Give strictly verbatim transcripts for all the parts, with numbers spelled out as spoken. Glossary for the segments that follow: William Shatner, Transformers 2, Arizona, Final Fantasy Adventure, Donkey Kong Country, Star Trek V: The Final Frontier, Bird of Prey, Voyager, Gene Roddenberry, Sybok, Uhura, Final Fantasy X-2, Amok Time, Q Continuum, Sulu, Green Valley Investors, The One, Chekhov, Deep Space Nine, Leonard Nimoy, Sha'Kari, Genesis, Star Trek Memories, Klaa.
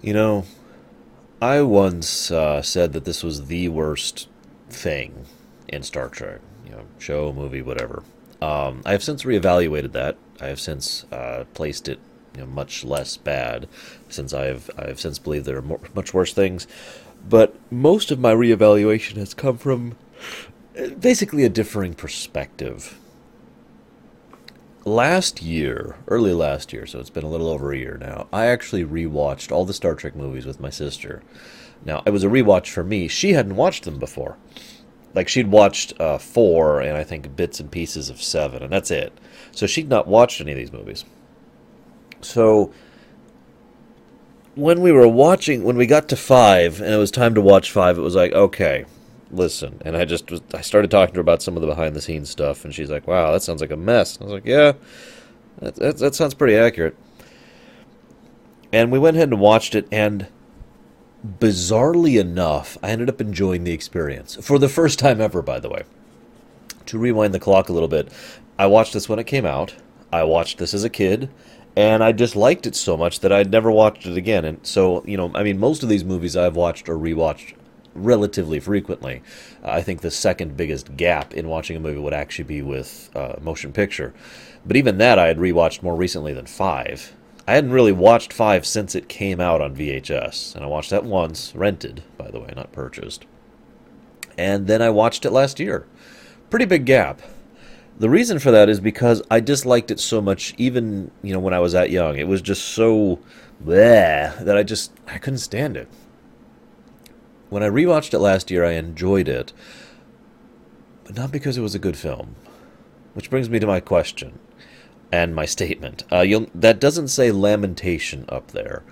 You know, I once uh, said that this was the worst thing in Star Trek. You know, show, movie, whatever. Um, I have since reevaluated that. I have since uh, placed it you know, much less bad, since I've I've since believed there are more, much worse things. But most of my reevaluation has come from basically a differing perspective. Last year, early last year, so it's been a little over a year now, I actually rewatched all the Star Trek movies with my sister. Now, it was a rewatch for me. She hadn't watched them before. Like, she'd watched uh, four and I think bits and pieces of seven, and that's it. So she'd not watched any of these movies. So when we were watching, when we got to five and it was time to watch five, it was like, okay, listen. And I just was, I started talking to her about some of the behind-the-scenes stuff, and she's like, wow, that sounds like a mess. And I was like, yeah, that, that, that sounds pretty accurate. And we went ahead and watched it, and bizarrely enough, I ended up enjoying the experience. For the first time ever, by the way. To rewind the clock a little bit, I watched this when it came out, I watched this as a kid, and I just liked it so much that I'd never watched it again. And so, you know, I mean, most of these movies I've watched or rewatched relatively frequently. Uh, I think the second biggest gap in watching a movie would actually be with uh, motion picture. But even that I had rewatched more recently than five. I hadn't really watched five since it came out on V H S. And I watched that once, rented, by the way, not purchased. And then I watched it last year. Pretty big gap. The reason for that is because I disliked it so much, even, you know, when I was that young. It was just so bleh that I just, I couldn't stand it. When I rewatched it last year, I enjoyed it, but not because it was a good film. Which brings me to my question and my statement. Uh, you'll, that doesn't say lamentation up there.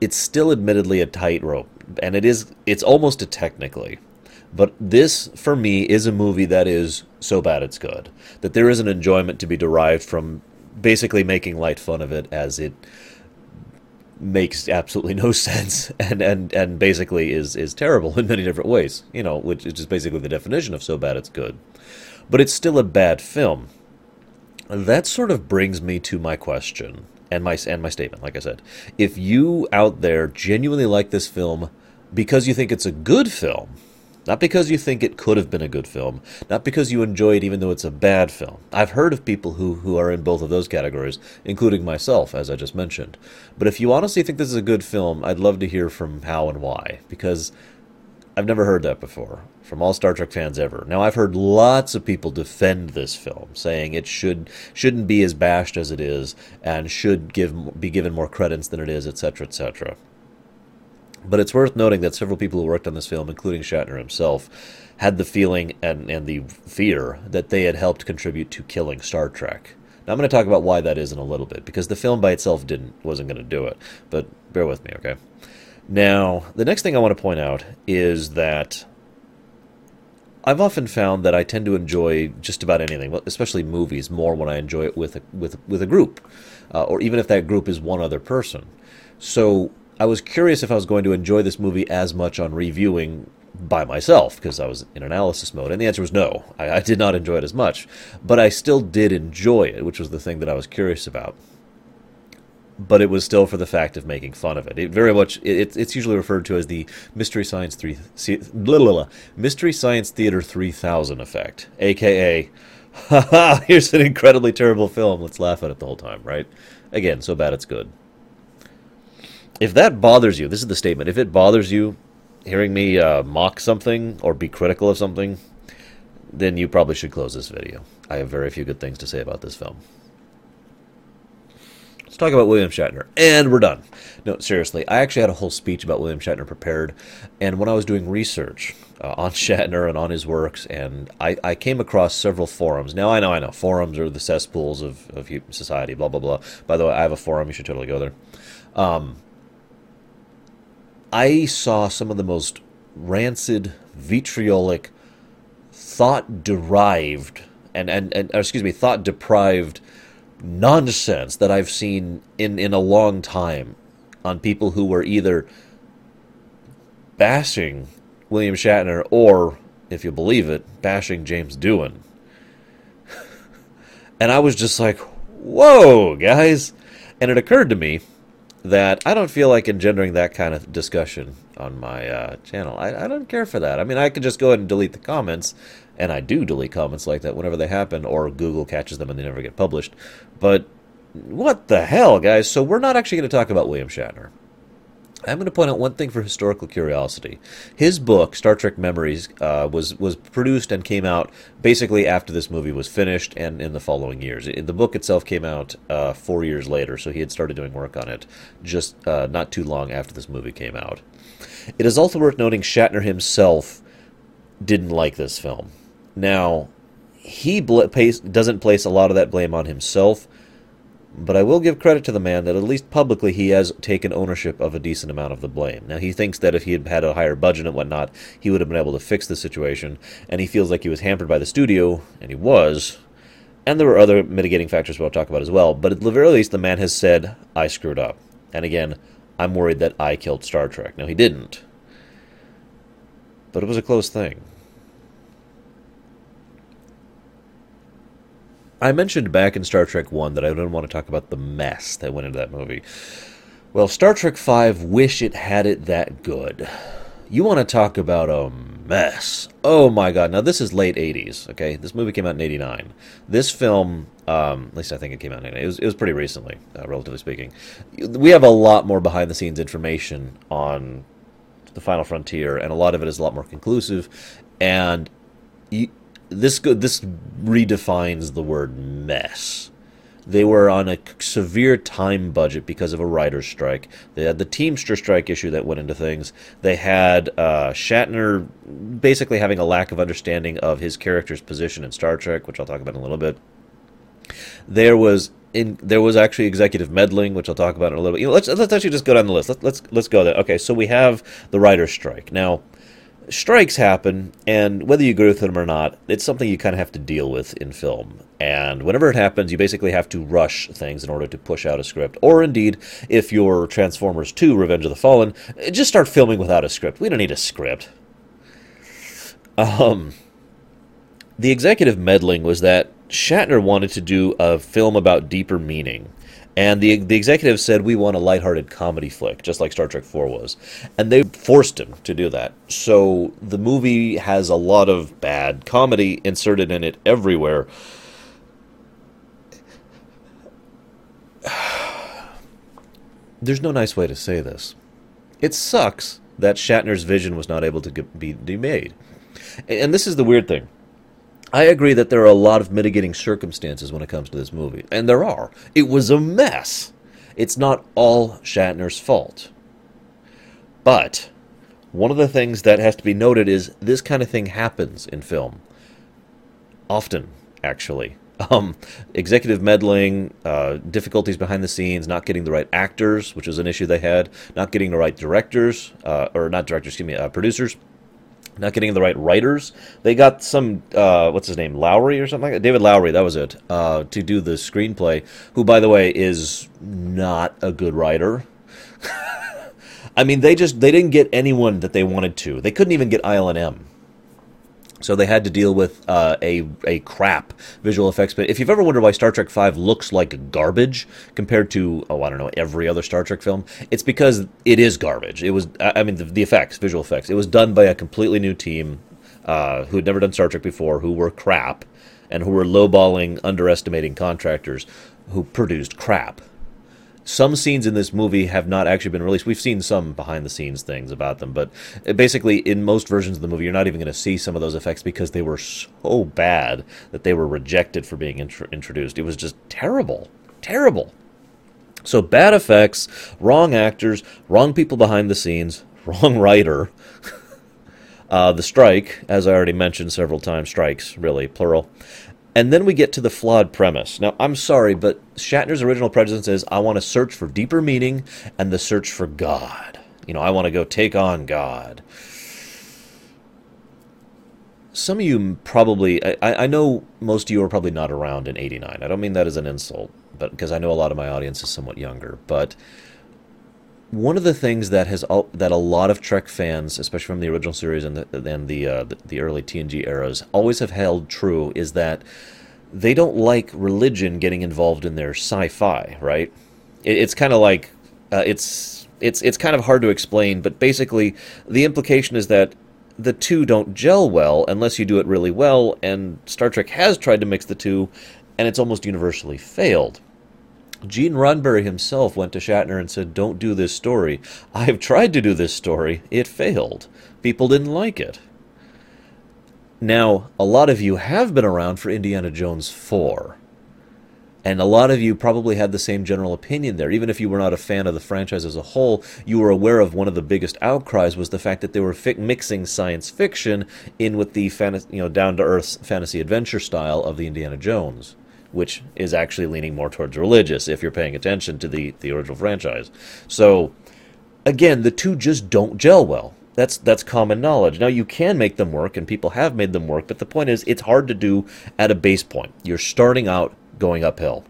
It's still admittedly a tightrope, and it is, it's almost a technically. But this, for me, is a movie that is so bad it's good. That there is an enjoyment to be derived from basically making light fun of it as it makes absolutely no sense and, and, and basically is, is terrible in many different ways, you know, which is just basically the definition of so bad it's good. But it's still a bad film. That sort of brings me to my question and my and my statement, like I said. If you out there genuinely like this film because you think it's a good film, not because you think it could have been a good film, not because you enjoy it even though it's a bad film. I've heard of people who, who are in both of those categories, including myself, as I just mentioned. But if you honestly think this is a good film, I'd love to hear from how and why, because I've never heard that before from all Star Trek fans ever. Now, I've heard lots of people defend this film, saying it should, shouldn't be as bashed as it is and should give be given more credence than it is, et cetera, et cetera. But it's worth noting that several people who worked on this film, including Shatner himself, had the feeling and, and the fear that they had helped contribute to killing Star Trek. Now, I'm going to talk about why that is in a little bit, because the film by itself didn't wasn't going to do it. But bear with me, okay? Now, the next thing I want to point out is that I've often found that I tend to enjoy just about anything, especially movies, more when I enjoy it with a, with, with a group, uh, or even if that group is one other person. So I was curious if I was going to enjoy this movie as much on reviewing by myself, because I was in analysis mode, and the answer was no. I, I did not enjoy it as much, but I still did enjoy it, which was the thing that I was curious about. But it was still for the fact of making fun of it. It very much it, it's usually referred to as the Mystery Science three blah, blah, blah, Mystery Science Theater three thousand effect, aka, haha, here's an incredibly terrible film. Let's laugh at it the whole time, right? Again, so bad it's good. If that bothers you, this is the statement, if it bothers you hearing me uh, mock something or be critical of something, then you probably should close this video. I have very few good things to say about this film. Let's talk about William Shatner, and we're done. No, seriously, I actually had a whole speech about William Shatner prepared, and when I was doing research uh, on Shatner and on his works, and I, I came across several forums. Now, I know, I know, forums are the cesspools of, of society, blah, blah, blah. By the way, I have a forum, you should totally go there. Um... I saw some of the most rancid, vitriolic, thought-derived, and, and, and or excuse me, thought-deprived nonsense that I've seen in, in a long time on people who were either bashing William Shatner or, if you believe it, bashing James Doohan. And I was just like, whoa, guys. And it occurred to me that I don't feel like engendering that kind of discussion on my uh, channel. I, I don't care for that. I mean, I could just go ahead and delete the comments, and I do delete comments like that whenever they happen, or Google catches them and they never get published. But what the hell, guys? So we're not actually going to talk about William Shatner. I'm going to point out one thing for historical curiosity. His book, Star Trek Memories, uh, was was produced and came out basically after this movie was finished and in the following years. It, the book itself came out uh, four years later, so he had started doing work on it just uh, not too long after this movie came out. It is also worth noting Shatner himself didn't like this film. Now, he bl- pays, doesn't place a lot of that blame on himself, but I will give credit to the man that at least publicly he has taken ownership of a decent amount of the blame. Now, he thinks that if he had had a higher budget and whatnot, he would have been able to fix the situation, and he feels like he was hampered by the studio, and he was, and there were other mitigating factors we'll talk about as well, but at the very least, the man has said, I screwed up. And again, I'm worried that I killed Star Trek. Now, he didn't, but it was a close thing. I mentioned back in Star Trek one that I didn't want to talk about the mess that went into that movie. Well, Star Trek five, wish it had it that good. You want to talk about a mess. Oh my god. Now, this is late eighties, okay? This movie came out in eighty-nine. This film, um, at least I think it came out in eighty-nine. It was, it was pretty recently, uh, relatively speaking. We have a lot more behind-the-scenes information on The Final Frontier, and a lot of it is a lot more conclusive, and you... This go, this redefines the word mess. They were on a severe time budget because of a writer's strike. They had the Teamster strike issue that went into things. They had uh, Shatner basically having a lack of understanding of his character's position in Star Trek, which I'll talk about in a little bit. There was in there was actually executive meddling, which I'll talk about in a little bit. You know, let's let's actually just go down the list. Let's let's let's go there. Okay, so we have the writer's strike now. Strikes happen, and whether you agree with them or not, it's something you kind of have to deal with in film. And whenever it happens, you basically have to rush things in order to push out a script. Or indeed, if you're Transformers two, Revenge of the Fallen, just start filming without a script. We don't need a script. Um, the executive meddling was that Shatner wanted to do a film about deeper meaning. And the the executive said, we want a lighthearted comedy flick, just like Star Trek four was. And they forced him to do that. So the movie has a lot of bad comedy inserted in it everywhere. There's no nice way to say this. It sucks that Shatner's vision was not able to be, be made. And this is the weird thing. I agree that there are a lot of mitigating circumstances when it comes to this movie, and there are. It was a mess. It's not all Shatner's fault. But one of the things that has to be noted is this kind of thing happens in film. Often, actually. Um, executive meddling, uh, difficulties behind the scenes, not getting the right actors, which was an issue they had, not getting the right directors, uh, or not directors, excuse me, uh, producers. Not getting the right writers. They got some, uh, what's his name, Lowry or something like that? David Lowry, that was it, uh, to do the screenplay, who, by the way, is not a good writer. I mean, they just, they didn't get anyone that they wanted to. They couldn't even get I L and M. So they had to deal with uh, a a crap visual effects. But if you've ever wondered why Star Trek V looks like garbage compared to, oh, I don't know, every other Star Trek film, it's because it is garbage. It was, I mean, the, the effects, visual effects, it was done by a completely new team uh, who had never done Star Trek before, who were crap, and who were lowballing, underestimating contractors who produced crap. Some scenes in this movie have not actually been released. We've seen some behind-the-scenes things about them, but basically in most versions of the movie, you're not even going to see some of those effects because they were so bad that they were rejected for being int- introduced. It was just terrible. Terrible. So bad effects, wrong actors, wrong people behind the scenes, wrong writer. uh, the strike, as I already mentioned several times, strikes, really, plural. And then we get to the flawed premise. Now, I'm sorry, but Shatner's original premise is, I want to search for deeper meaning and the search for God. You know, I want to go take on God. Some of you probably, I, I know most of you are probably not around in eighty-nine. I don't mean that as an insult, but because I know a lot of my audience is somewhat younger. But one of the things that has that a lot of Trek fans, especially from the original series and the and the, uh, the early T N G eras, always have held true is that they don't like religion getting involved in their sci-fi, right? It, it's kind of like Uh, it's it's it's kind of hard to explain, but basically the implication is that the two don't gel well unless you do it really well, and Star Trek has tried to mix the two, and it's almost universally failed. Gene Roddenberry himself went to Shatner and said, "Don't do this story. I've tried to do this story. It failed. People didn't like it." Now, a lot of you have been around for Indiana Jones four, and a lot of you probably had the same general opinion there. Even if you were not a fan of the franchise as a whole, you were aware of one of the biggest outcries was the fact that they were fi- mixing science fiction in with the fantasy, you know, down-to-earth fantasy adventure style of the Indiana Jones, which is actually leaning more towards religious if you're paying attention to the, the original franchise. So, again, the two just don't gel well. That's that's common knowledge. Now, you can make them work, and people have made them work, but the point is it's hard to do at a base point. You're starting out going uphill.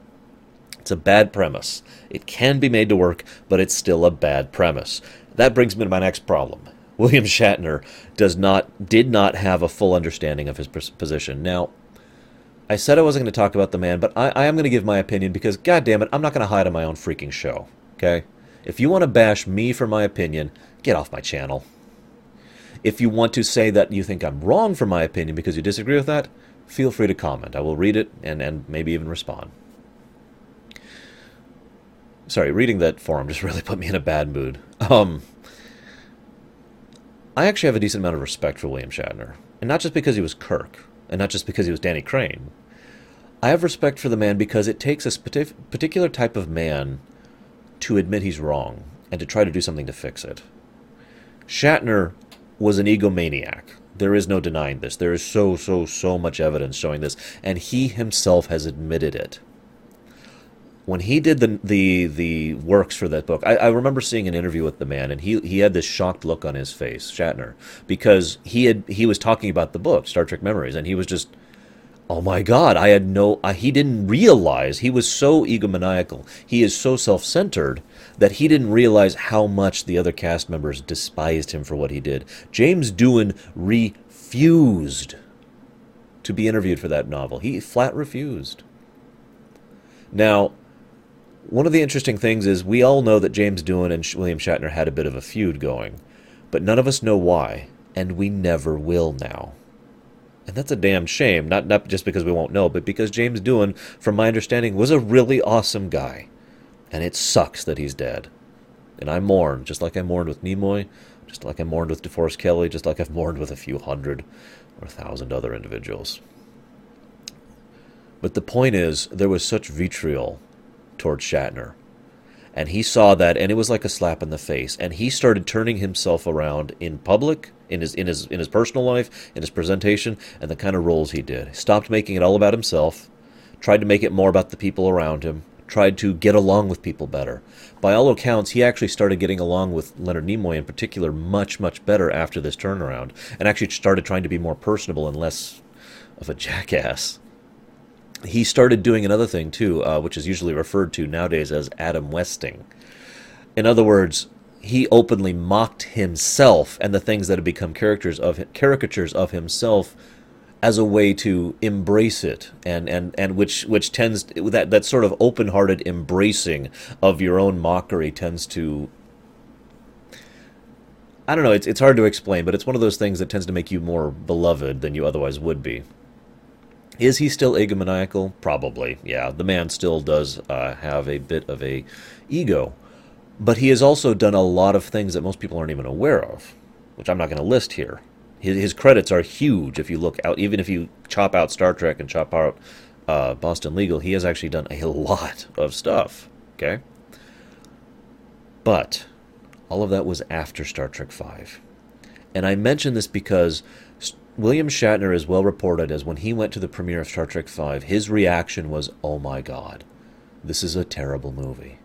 It's a bad premise. It can be made to work, but it's still a bad premise. That brings me to my next problem. William Shatner does not did not have a full understanding of his position. Now, I said I wasn't going to talk about the man, but I, I am going to give my opinion because, goddammit, I'm not going to hide on my own freaking show, okay? If you want to bash me for my opinion, get off my channel. If you want to say that you think I'm wrong for my opinion because you disagree with that, feel free to comment. I will read it and, and maybe even respond. Sorry, reading that forum just really put me in a bad mood. Um, I actually have a decent amount of respect for William Shatner, and not just because he was Kirk, and not just because he was Danny Crane. I have respect for the man because it takes a particular type of man to admit he's wrong and to try to do something to fix it. Shatner was an egomaniac. There is no denying this. There is so, so, so much evidence showing this, and he himself has admitted it. When he did the the, the works for that book, I, I remember seeing an interview with the man, and he, he had this shocked look on his face, Shatner, because he had he was talking about the book, Star Trek Memories, and he was just, oh my God, I had no, I, he didn't realize, he was so egomaniacal, he is so self-centered that he didn't realize how much the other cast members despised him for what he did. James Doohan refused to be interviewed for that novel. He flat refused. Now, one of the interesting things is we all know that James Doohan and William Shatner had a bit of a feud going, but none of us know why, and we never will now. And that's a damn shame, not, not just because we won't know, but because James Doohan, from my understanding, was a really awesome guy, and it sucks that he's dead. And I mourn, just like I mourned with Nimoy, just like I mourned with DeForest Kelly, just like I've mourned with a few hundred or a thousand other individuals. But the point is, there was such vitriol towards Shatner, and he saw that, and it was like a slap in the face, and he started turning himself around in public, in his in his in his personal life, in his presentation, and the kind of roles he did. He stopped making it all about himself, tried to make it more about the people around him, tried to get along with people better. By all accounts, he actually started getting along with Leonard Nimoy in particular much, much better after this turnaround, and actually started trying to be more personable and less of a jackass. He started doing another thing, too, uh, which is usually referred to nowadays as Adam Westing. In other words, he openly mocked himself and the things that had become characters of caricatures of himself as a way to embrace it, and, and, and which which tends to, that that sort of open-hearted embracing of your own mockery tends to, I don't know, it's it's hard to explain, but it's one of those things that tends to make you more beloved than you otherwise would be. Is he still egomaniacal? Probably, yeah. The man still does uh, have a bit of a ego. But he has also done a lot of things that most people aren't even aware of, which I'm not going to list here. His, his credits are huge if you look out. Even if you chop out Star Trek and chop out uh, Boston Legal, he has actually done a lot of stuff, okay? But all of that was after Star Trek five. And I mention this because William Shatner is well reported as when he went to the premiere of Star Trek five, his reaction was, oh my God, this is a terrible movie.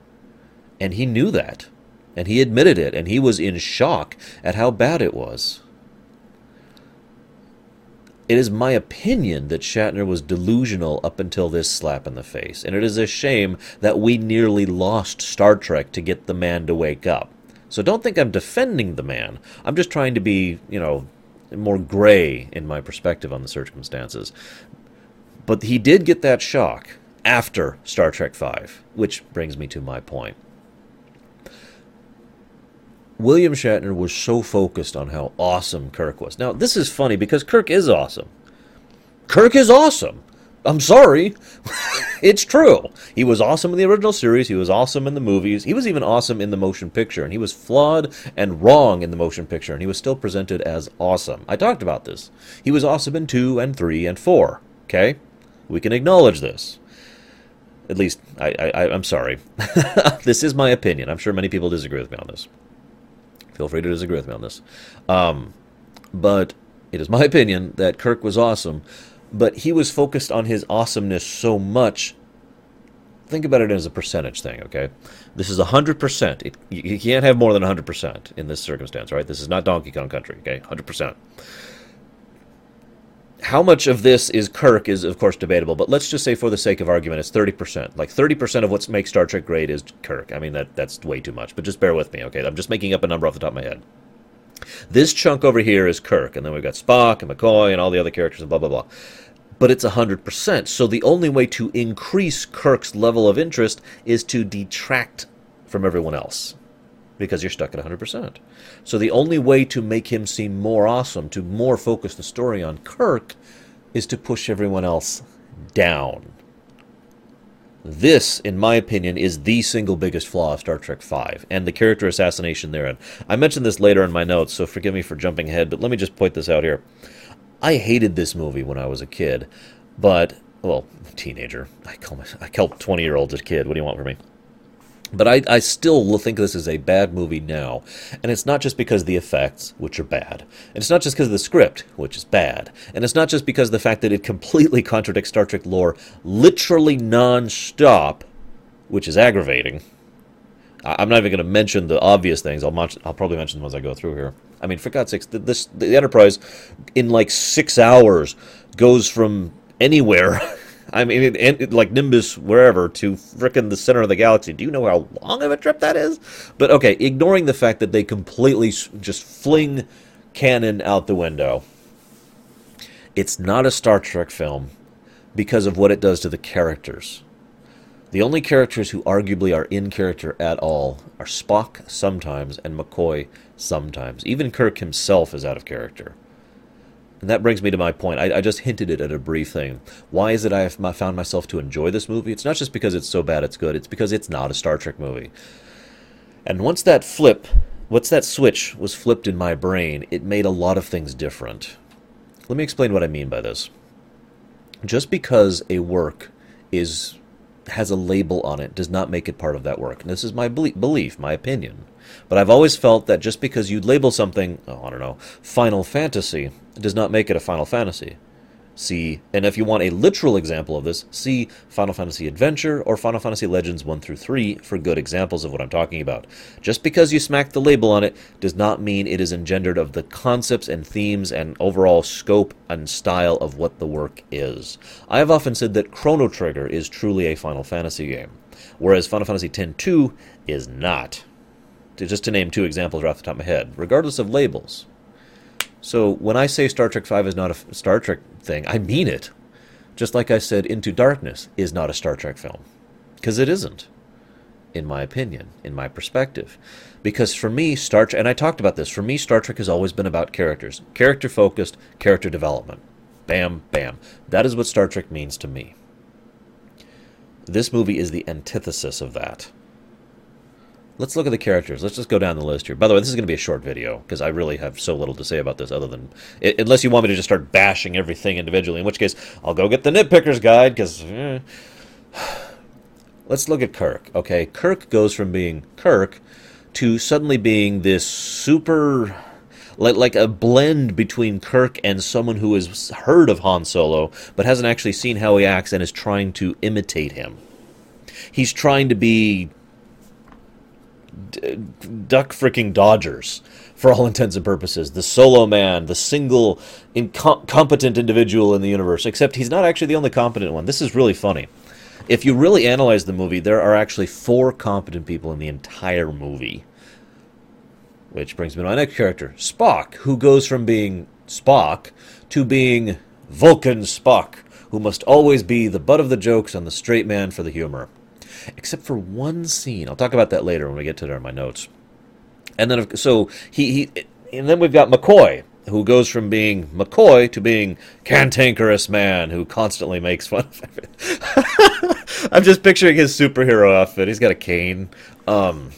And he knew that, and he admitted it, and he was in shock at how bad it was. It is my opinion that Shatner was delusional up until this slap in the face, and it is a shame that we nearly lost Star Trek to get the man to wake up. So don't think I'm defending the man. I'm just trying to be, you know, more gray in my perspective on the circumstances. But he did get that shock after Star Trek five, which brings me to my point. William Shatner was so focused on how awesome Kirk was. Now, this is funny because Kirk is awesome. Kirk is awesome. I'm sorry. It's true. He was awesome in the original series. He was awesome in the movies. He was even awesome in the motion picture. And he was flawed and wrong in the motion picture. And he was still presented as awesome. I talked about this. He was awesome in two and three and four. Okay? We can acknowledge this. At least, I, I, I'm sorry. This is my opinion. I'm sure many people disagree with me on this. Feel free to disagree with me on this. Um, but it is my opinion that Kirk was awesome. But he was focused on his awesomeness so much. Think about it as a percentage thing, okay? This is one hundred percent. It, you can't have more than one hundred percent in this circumstance, right? This is not Donkey Kong Country, okay? one hundred percent. How much of this is Kirk is, of course, debatable. But let's just say for the sake of argument, it's thirty percent. Like, thirty percent of what makes Star Trek great is Kirk. I mean, that that's way too much. But just bear with me, okay? I'm just making up a number off the top of my head. This chunk over here is Kirk, and then we've got Spock and McCoy and all the other characters and blah, blah, blah. But it's one hundred percent, so the only way to increase Kirk's level of interest is to detract from everyone else, because you're stuck at one hundred percent. So the only way to make him seem more awesome, to more focus the story on Kirk, is to push everyone else down. This, in my opinion, is the single biggest flaw of Star Trek V, and the character assassination therein. I mentioned this later in my notes, so forgive me for jumping ahead, but let me just point this out here. I hated this movie when I was a kid, but, well, teenager. I call my, I call twenty-year-olds a kid. What do you want from me? But I, I still think this is a bad movie now, and it's not just because of the effects, which are bad, and it's not just because of the script, which is bad, and it's not just because of the fact that it completely contradicts Star Trek lore literally non-stop, which is aggravating. I, I'm not even going to mention the obvious things. I'll, mon- I'll probably mention them as I go through here. I mean, for God's sakes, the, this, the Enterprise, in like six hours, goes from anywhere, I mean, it, it, like Nimbus, wherever, to frickin' the center of the galaxy. Do you know how long of a trip that is? But, okay, ignoring the fact that they completely just fling canon out the window, it's not a Star Trek film because of what it does to the characters. The only characters who arguably are in character at all are Spock sometimes and McCoy sometimes. Even Kirk himself is out of character. And that brings me to my point. I, I just hinted it at a brief thing. Why is it I have found myself to enjoy this movie? It's not just because it's so bad it's good. It's because it's not a Star Trek movie. And once that flip, once that switch was flipped in my brain, it made a lot of things different. Let me explain what I mean by this. Just because a work is... has a label on it does not make it part of that work. And this is my ble- belief, my opinion. But I've always felt that just because you label something, oh, I don't know, Final Fantasy, does not make it a Final Fantasy. See, and if you want a literal example of this, see Final Fantasy Adventure or Final Fantasy Legends one through three for good examples of what I'm talking about. Just because you smack the label on it does not mean it is engendered of the concepts and themes and overall scope and style of what the work is. I have often said that Chrono Trigger is truly a Final Fantasy game, whereas Final Fantasy X two is not. Just to name two examples right off the top of my head, regardless of labels. So when I say Star Trek V is not a Star Trek thing, I mean it. Just like I said Into Darkness is not a Star Trek film. Because it isn't, in my opinion, in my perspective. Because for me, Star Trek, and I talked about this, for me Star Trek has always been about characters. Character-focused, character development. Bam, bam. That is what Star Trek means to me. This movie is the antithesis of that. Let's look at the characters. Let's just go down the list here. By the way, this is going to be a short video, because I really have so little to say about this other than... It, unless you want me to just start bashing everything individually, in which case, I'll go get the Nitpicker's Guide, because... Eh. Let's look at Kirk, okay? Kirk goes from being Kirk to suddenly being this super... Like, like a blend between Kirk and someone who has heard of Han Solo, but hasn't actually seen how he acts and is trying to imitate him. He's trying to be... D- duck freaking Dodgers, for all intents and purposes. The solo man, the single incom- competent individual in the universe, except he's not actually the only competent one. This is really funny. If you really analyze the movie, there are actually four competent people in the entire movie. Which brings me to my next character, Spock, who goes from being Spock to being Vulcan Spock, who must always be the butt of the jokes and the straight man for the humor. Except for one scene. I'll talk about that later when we get to it in my notes. And then of, so he, he and then we've got McCoy, who goes from being McCoy to being cantankerous man who constantly makes fun of everything. I'm just picturing his superhero outfit. He's got a cane. Um,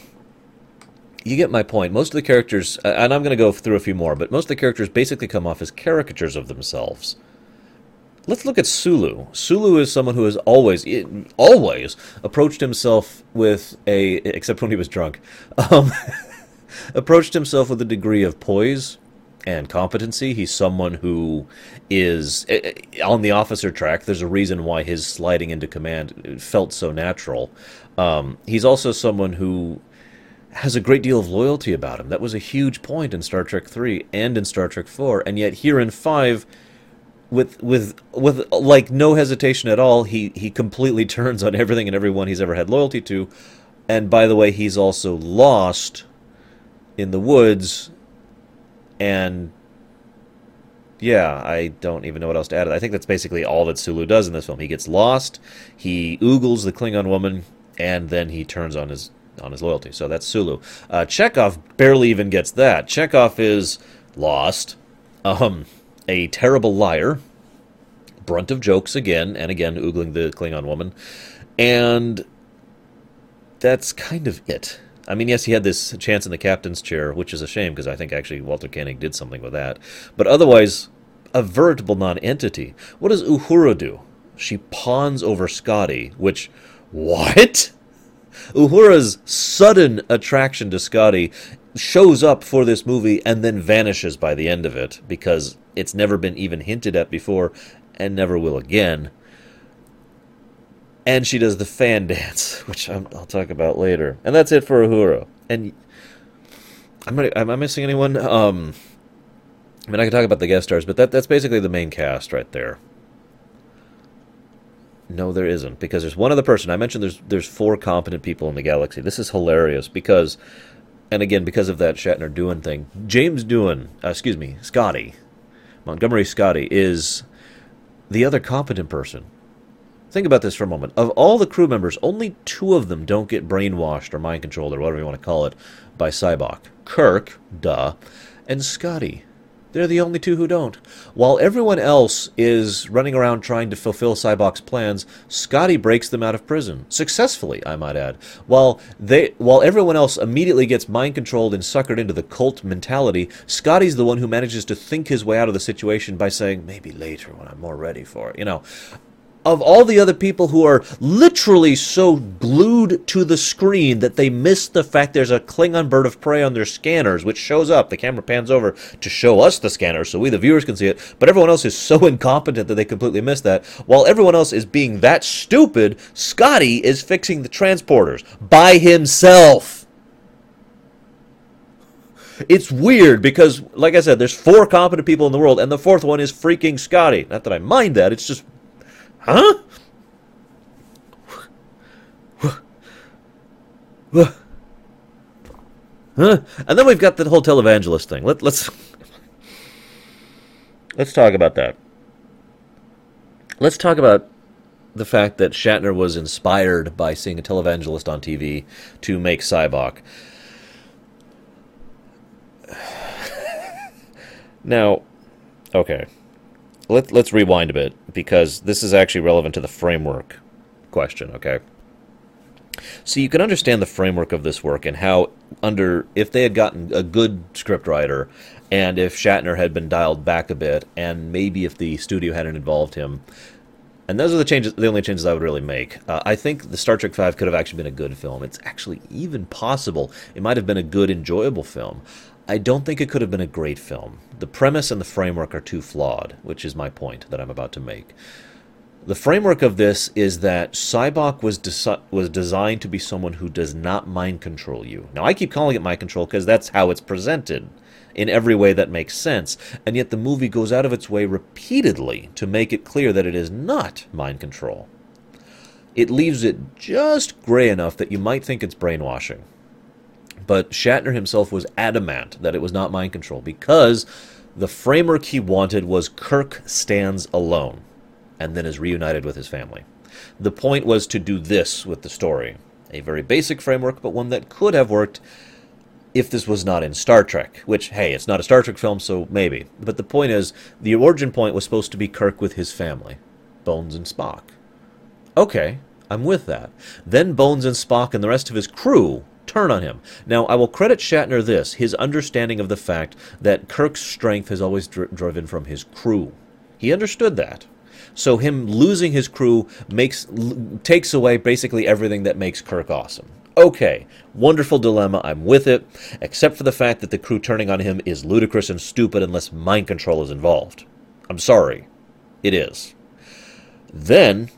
you get my point. Most of the characters, and I'm going to go through a few more, but most of the characters basically come off as caricatures of themselves. Let's look at Sulu. Sulu is someone who has always, always approached himself with a, except when he was drunk, um, approached himself with a degree of poise and competency. He's someone who is on the officer track. There's a reason why his sliding into command felt so natural. Um, he's also someone who has a great deal of loyalty about him. That was a huge point in Star Trek three and in Star Trek four, and yet here in five, with with with like no hesitation at all, he he completely turns on everything and everyone he's ever had loyalty to. And by the way, he's also lost in the woods. And, yeah, I don't even know what else to add. I think that's basically all that Sulu does in this film. He gets lost, he oogles the Klingon woman, and then he turns on his on his loyalty. So that's Sulu. Uh, Chekhov barely even gets that. Chekhov is lost, um, a terrible liar, brunt of jokes again, and again oogling the Klingon woman. And that's kind of it. I mean, yes, he had this chance in the captain's chair, which is a shame, because I think actually Walter Koenig did something with that. But otherwise, a veritable non-entity. What does Uhura do? She pawns over Scotty, which, what? Uhura's sudden attraction to Scotty shows up for this movie and then vanishes by the end of it, because it's never been even hinted at before and never will again. And she does the fan dance, which I'm, I'll talk about later. And that's it for Uhura. And I'm not, am I missing anyone? Um, I mean, I could talk about the guest stars, but that, that's basically the main cast right there. No, there isn't, because there's one other person. I mentioned there's there's four competent people in the galaxy. This is hilarious because, and again, because of that Shatner Doohan thing, James Doohan, uh, excuse me, Scotty, Montgomery Scotty, is the other competent person. Think about this for a moment. Of all the crew members, only two of them don't get brainwashed or mind-controlled or whatever you want to call it by Sybok. Kirk, duh, and Scotty. They're the only two who don't. While everyone else is running around trying to fulfill Sybok's plans, Scotty breaks them out of prison. Successfully, I might add. While they, while everyone else immediately gets mind-controlled and suckered into the cult mentality, Scotty's the one who manages to think his way out of the situation by saying, maybe later when I'm more ready for it, you know. Of all the other people who are literally so glued to the screen that they miss the fact there's a Klingon Bird of Prey on their scanners, which shows up, the camera pans over to show us the scanner so we, the viewers, can see it, but everyone else is so incompetent that they completely miss that. While everyone else is being that stupid, Scotty is fixing the transporters by himself. It's weird because, like I said, there's four competent people in the world, and the fourth one is freaking Scotty. Not that I mind that, it's just... Huh? Huh? And then we've got the whole televangelist thing. Let, let's let's talk about that. Let's talk about the fact that Shatner was inspired by seeing a televangelist on T V to make Sybok. Now, okay. Let, let's rewind a bit, because this is actually relevant to the framework question, okay? So you can understand the framework of this work and how, under, if they had gotten a good scriptwriter, and if Shatner had been dialed back a bit, and maybe if the studio hadn't involved him, and those are the changes, the only changes I would really make. Uh, I think the Star Trek five could have actually been a good film. It's actually even possible. It might have been a good, enjoyable film. I don't think it could have been a great film. The premise and the framework are too flawed, which is my point that I'm about to make. The framework of this is that Sybok was desi- was designed to be someone who does not mind control you. Now, I keep calling it mind control because that's how it's presented in every way that makes sense, and yet the movie goes out of its way repeatedly to make it clear that it is not mind control. It leaves it just gray enough that you might think it's brainwashing. But Shatner himself was adamant that it was not mind control because the framework he wanted was Kirk stands alone and then is reunited with his family. The point was to do this with the story. A very basic framework, but one that could have worked if this was not in Star Trek, which, hey, it's not a Star Trek film, so maybe. But the point is, the origin point was supposed to be Kirk with his family, Bones and Spock. Okay, I'm with that. Then Bones and Spock and the rest of his crew turn on him. Now, I will credit Shatner this, his understanding of the fact that Kirk's strength has always dr- driven from his crew. He understood that. So him losing his crew makes l- takes away basically everything that makes Kirk awesome. Okay, wonderful dilemma, I'm with it, except for the fact that the crew turning on him is ludicrous and stupid unless mind control is involved. I'm sorry. It is. Then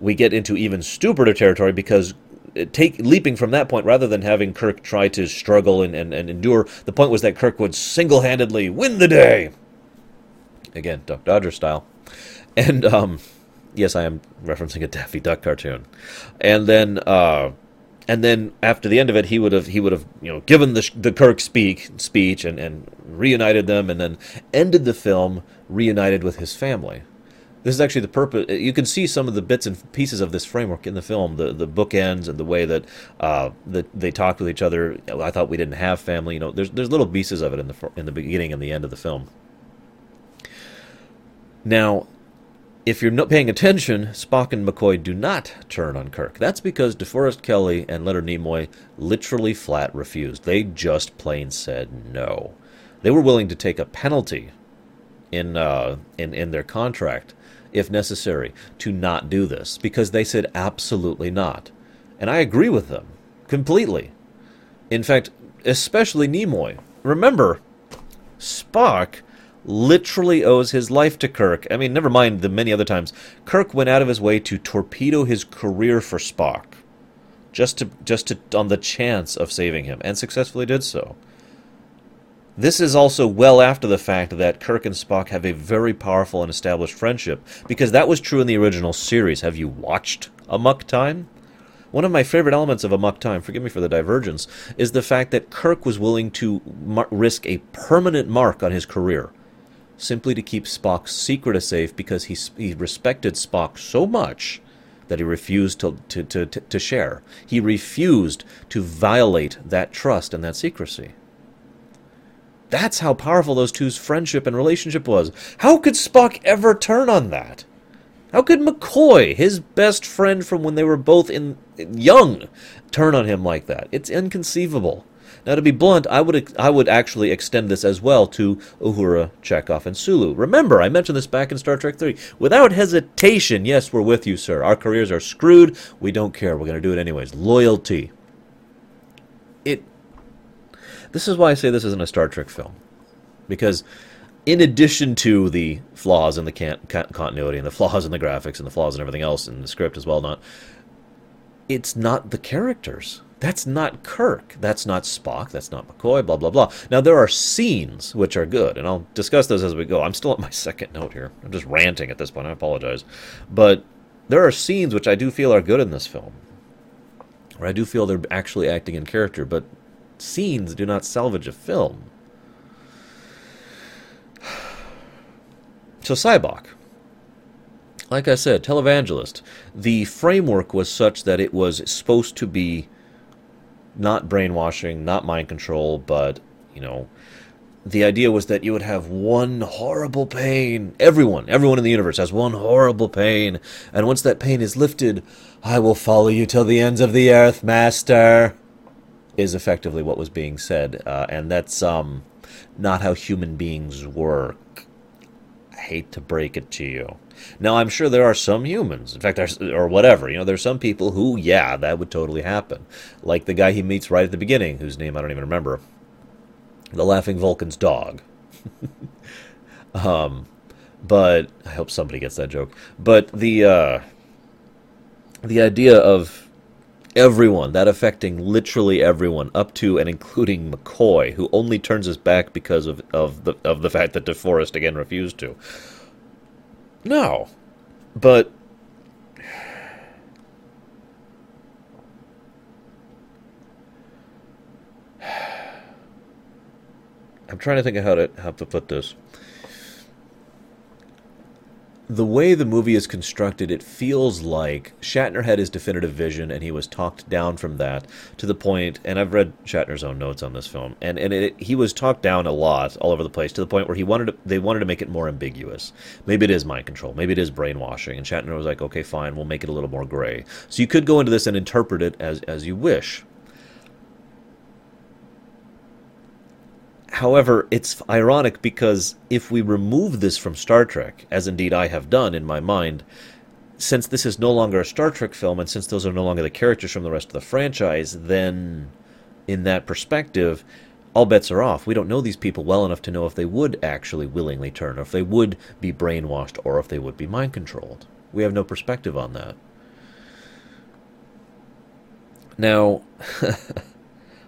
we get into even stupider territory because take leaping from that point, rather than having Kirk try to struggle and, and, and endure, the point was that Kirk would single-handedly win the day. Again, Duck Dodger style. And, um, yes, I am referencing a Daffy Duck cartoon. And then, uh... And then after the end of it, he would have he would have you know given the the Kirk speak speech and, and reunited them, and then ended the film reunited with his family. This is actually the purpose. You can see some of the bits and pieces of this framework in the film, the the bookends and the way that uh that they talked with each other. I thought we didn't have family. You know, there's there's little pieces of it in the in the beginning and the end of the film. Now, if you're not paying attention, Spock and McCoy do not turn on Kirk. That's because DeForest Kelly and Leonard Nimoy literally flat refused. They just plain said no. They were willing to take a penalty in uh, in, in their contract, if necessary, to not do this, because they said absolutely not. And I agree with them completely. In fact, especially Nimoy. Remember, Spock literally owes his life to Kirk. I mean, never mind the many other times. Kirk went out of his way to torpedo his career for Spock, just to just to on the chance of saving him, and successfully did so. This is also well after the fact that Kirk and Spock have a very powerful and established friendship, because that was true in the original series. Have you watched Amok Time? One of my favorite elements of Amok Time, forgive me for the divergence, is the fact that Kirk was willing to mar- risk a permanent mark on his career, simply to keep Spock's secret safe, because he he respected Spock so much that he refused to, to, to, to share. He refused to violate that trust and that secrecy. That's how powerful those two's friendship and relationship was. How could Spock ever turn on that? How could McCoy, his best friend from when they were both in young, turn on him like that? It's inconceivable. Now, to be blunt, I would I would actually extend this as well to Uhura, Chekhov, and Sulu. Remember, I mentioned this back in Star Trek three. Without hesitation, yes, we're with you, sir. Our careers are screwed. We don't care. We're going to do it anyways. Loyalty. It. This is why I say this isn't a Star Trek film. Because in addition to the flaws in the can- continuity and the flaws in the graphics and the flaws in everything else and the script as well, not it's not the characters. That's not Kirk. That's not Spock. That's not McCoy, blah, blah, blah. Now, there are scenes which are good, and I'll discuss those as we go. I'm still at my second note here. I'm just ranting at this point. I apologize. But there are scenes which I do feel are good in this film, or I do feel they're actually acting in character, but scenes do not salvage a film. So, Sybok. Like I said, televangelist. The framework was such that it was supposed to be not brainwashing, not mind control, but, you know, the idea was that you would have one horrible pain. Everyone, everyone in the universe has one horrible pain. And once that pain is lifted, I will follow you till the ends of the earth, master, is effectively what was being said. Uh, and that's um, not how human beings work. I hate to break it to you. Now, I'm sure there are some humans, in fact, there's, or whatever, you know, there's some people who, yeah, that would totally happen. Like the guy he meets right at the beginning, whose name I don't even remember. The Laughing Vulcan's dog. um, but, I hope somebody gets that joke. But the, uh, the idea of everyone, that affecting literally everyone, up to and including McCoy, who only turns his back because of, of, the, of the fact that DeForest again refused to. No, but I'm trying to think of how to how to put this. the way the movie is constructed, it feels like Shatner had his definitive vision and he was talked down from that to the point, and I've read Shatner's own notes on this film, and, and it, he was talked down a lot all over the place to the point where he wanted to, they wanted to make it more ambiguous. Maybe it is mind control. Maybe it is brainwashing. And Shatner was like, okay, fine, we'll make it a little more gray. So you could go into this and interpret it as, as you wish. However, it's ironic because if we remove this from Star Trek, as indeed I have done in my mind, since this is no longer a Star Trek film and since those are no longer the characters from the rest of the franchise, then in that perspective, all bets are off. We don't know these people well enough to know if they would actually willingly turn, or if they would be brainwashed, or if they would be mind-controlled. We have no perspective on that. Now...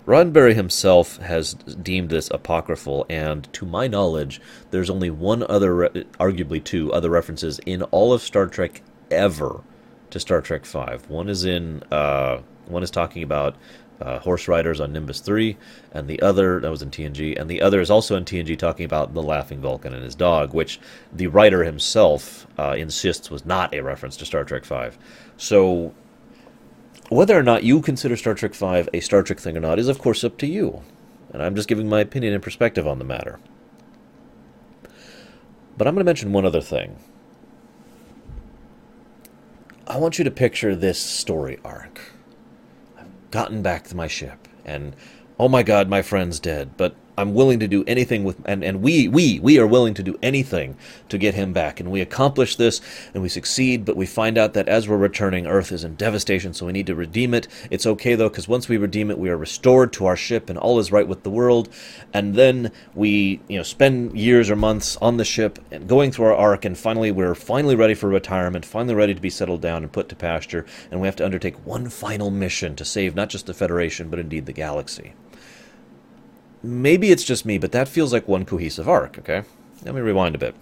Roddenberry himself has deemed this apocryphal, and to my knowledge, there's only one other, re- arguably two, other references in all of Star Trek ever to Star Trek V. One is in, uh, one is talking about uh, horse riders on Nimbus three, and the other, that was in T N G, and the other is also in T N G talking about the Laughing Vulcan and his dog, which the writer himself uh, insists was not a reference to Star Trek V. So... whether or not you consider Star Trek V a Star Trek thing or not is, of course, up to you. And I'm just giving my opinion and perspective on the matter. But I'm going to mention one other thing. I want you to picture this story arc. I've gotten back to my ship, and oh my god, my friend's dead, but I'm willing to do anything with... And, and we, we, we are willing to do anything to get him back. And we accomplish this, and we succeed, but we find out that as we're returning, Earth is in devastation, so we need to redeem it. It's okay, though, because once we redeem it, we are restored to our ship, and all is right with the world. And then we, you know, spend years or months on the ship, and going through our arc, and finally we're finally ready for retirement, finally ready to be settled down and put to pasture, and we have to undertake one final mission to save not just the Federation, but indeed the galaxy. Maybe it's just me, but that feels like one cohesive arc, okay? Let me rewind a bit.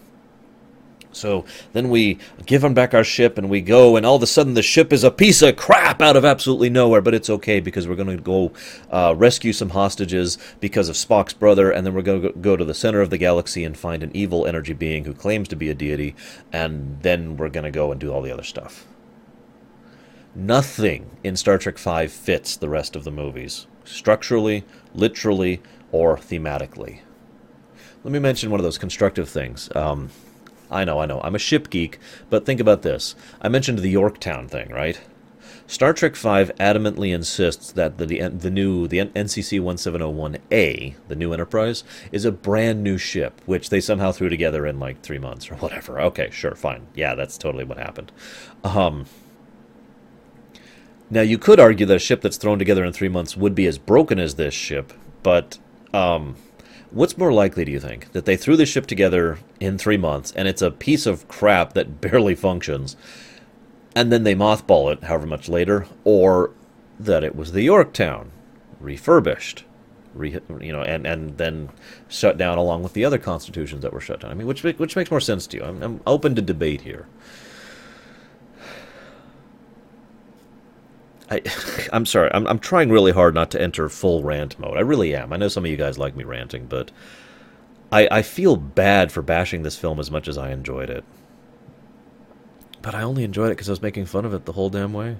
So then we give him back our ship, and we go, and all of a sudden the ship is a piece of crap out of absolutely nowhere, but it's okay because we're going to go uh, rescue some hostages because of Spock's brother, and then we're going to go to the center of the galaxy and find an evil energy being who claims to be a deity, and then we're going to go and do all the other stuff. Nothing in Star Trek V fits the rest of the movies, structurally, literally, or thematically. Let me mention one of those constructive things. Um, I know, I know, I'm a ship geek, but think about this. I mentioned the Yorktown thing, right? Star Trek V adamantly insists that the the, the new the N C C one seven zero one A, the new Enterprise, is a brand new ship, which they somehow threw together in like three months or whatever. Okay, sure, fine. Yeah, that's totally what happened. Um... Now, you could argue that a ship that's thrown together in three months would be as broken as this ship, but um, what's more likely, do you think? That they threw this ship together in three months, and it's a piece of crap that barely functions, and then they mothball it however much later, or that it was the Yorktown, refurbished, re- you know, and, and then shut down along with the other Constitutions that were shut down? I mean, which, which makes more sense to you? I'm, I'm open to debate here. I, I'm sorry, I'm, I'm trying really hard not to enter full rant mode. I really am. I know some of you guys like me ranting, but I, I feel bad for bashing this film as much as I enjoyed it. But I only enjoyed it because I was making fun of it the whole damn way.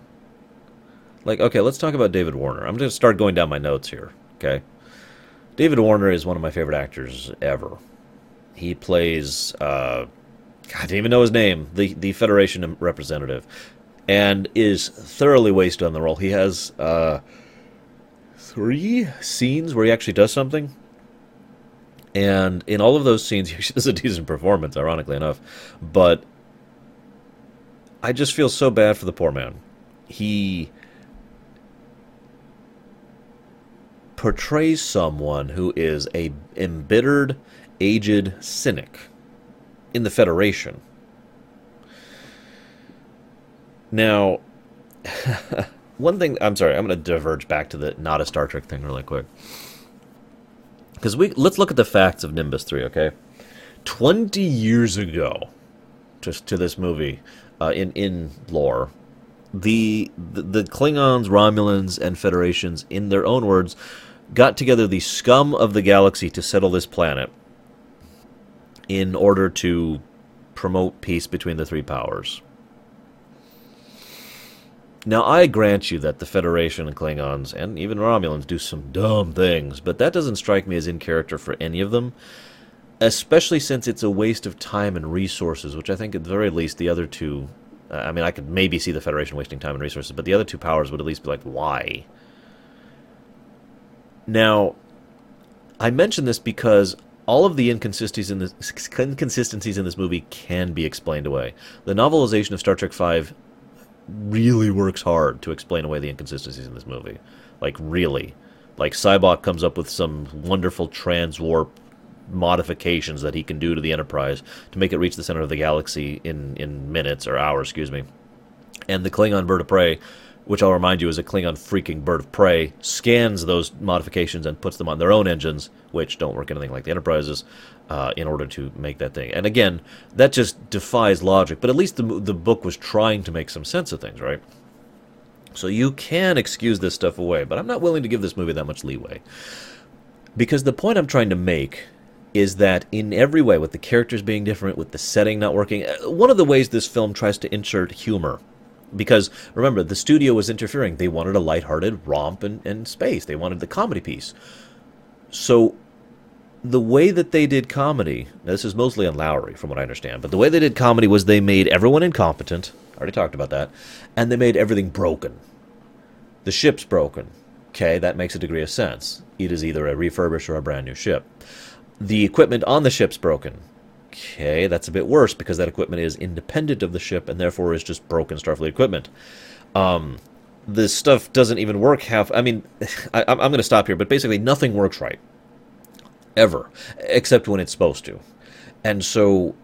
Like, okay, let's talk about David Warner. I'm going to start going down my notes here, okay? David Warner is one of my favorite actors ever. He plays, uh, God, I didn't even know his name, the, the Federation representative. And is thoroughly wasted on the role. He has uh, three scenes where he actually does something. And in all of those scenes, he does a decent performance, ironically enough. But I just feel so bad for the poor man. He portrays someone who is a embittered, aged cynic in the Federation. Now, one thing... I'm sorry, I'm going to diverge back to the not a Star Trek thing really quick. Because we let's look at the facts of Nimbus three, okay? Twenty years ago, just to this movie, uh, in, in lore, the, the the Klingons, Romulans, and Federations, in their own words, got together the scum of the galaxy to settle this planet in order to promote peace between the three powers. Now, I grant you that the Federation and Klingons and even Romulans do some dumb things, but that doesn't strike me as in character for any of them, especially since it's a waste of time and resources, which I think at the very least the other two... Uh, I mean, I could maybe see the Federation wasting time and resources, but the other two powers would at least be like, why? Now, I mention this because... all of the inconsistencies in this, inconsistencies in this movie can be explained away. The novelization of Star Trek five really works hard to explain away the inconsistencies in this movie. Like, really. Like, Sybok comes up with some wonderful transwarp modifications that he can do to the Enterprise to make it reach the center of the galaxy in, in minutes, or hours, excuse me. And the Klingon Bird of Prey, which I'll remind you is a Klingon freaking Bird of Prey, scans those modifications and puts them on their own engines, which don't work anything like the Enterprise's, uh, in order to make that thing. And again, that just defies logic, but at least the the book was trying to make some sense of things, right? So you can excuse this stuff away, but I'm not willing to give this movie that much leeway. Because the point I'm trying to make is that in every way, with the characters being different, with the setting not working, one of the ways this film tries to insert humor, because, remember, the studio was interfering. They wanted a lighthearted romp in, in space. They wanted the comedy piece. So the way that they did comedy, now this is mostly on Lowry from what I understand, but the way they did comedy was they made everyone incompetent. I already talked about that. And they made everything broken. The ship's broken. Okay, that makes a degree of sense. It is either a refurbished or a brand new ship. The equipment on the ship's broken. Okay, that's a bit worse because that equipment is independent of the ship and therefore is just broken Starfleet equipment. Um, this stuff doesn't even work half... I mean, I, I'm going to stop here, but basically nothing works right. Ever. Except when it's supposed to. And so,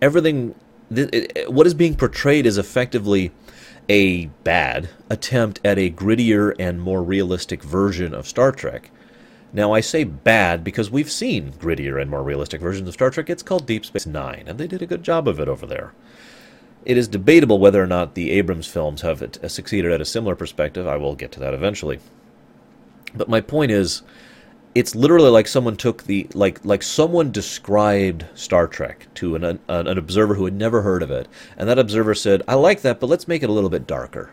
everything... Th- it, what is being portrayed is effectively a bad attempt at a grittier and more realistic version of Star Trek. Now, I say bad because we've seen grittier and more realistic versions of Star Trek. It's called Deep Space Nine, and they did a good job of it over there. It is debatable whether or not the Abrams films have succeeded at a similar perspective. I will get to that eventually. But my point is, it's literally like someone took the... Like like someone described Star Trek to an, an, an observer who had never heard of it, and that observer said, I like that, but let's make it a little bit darker.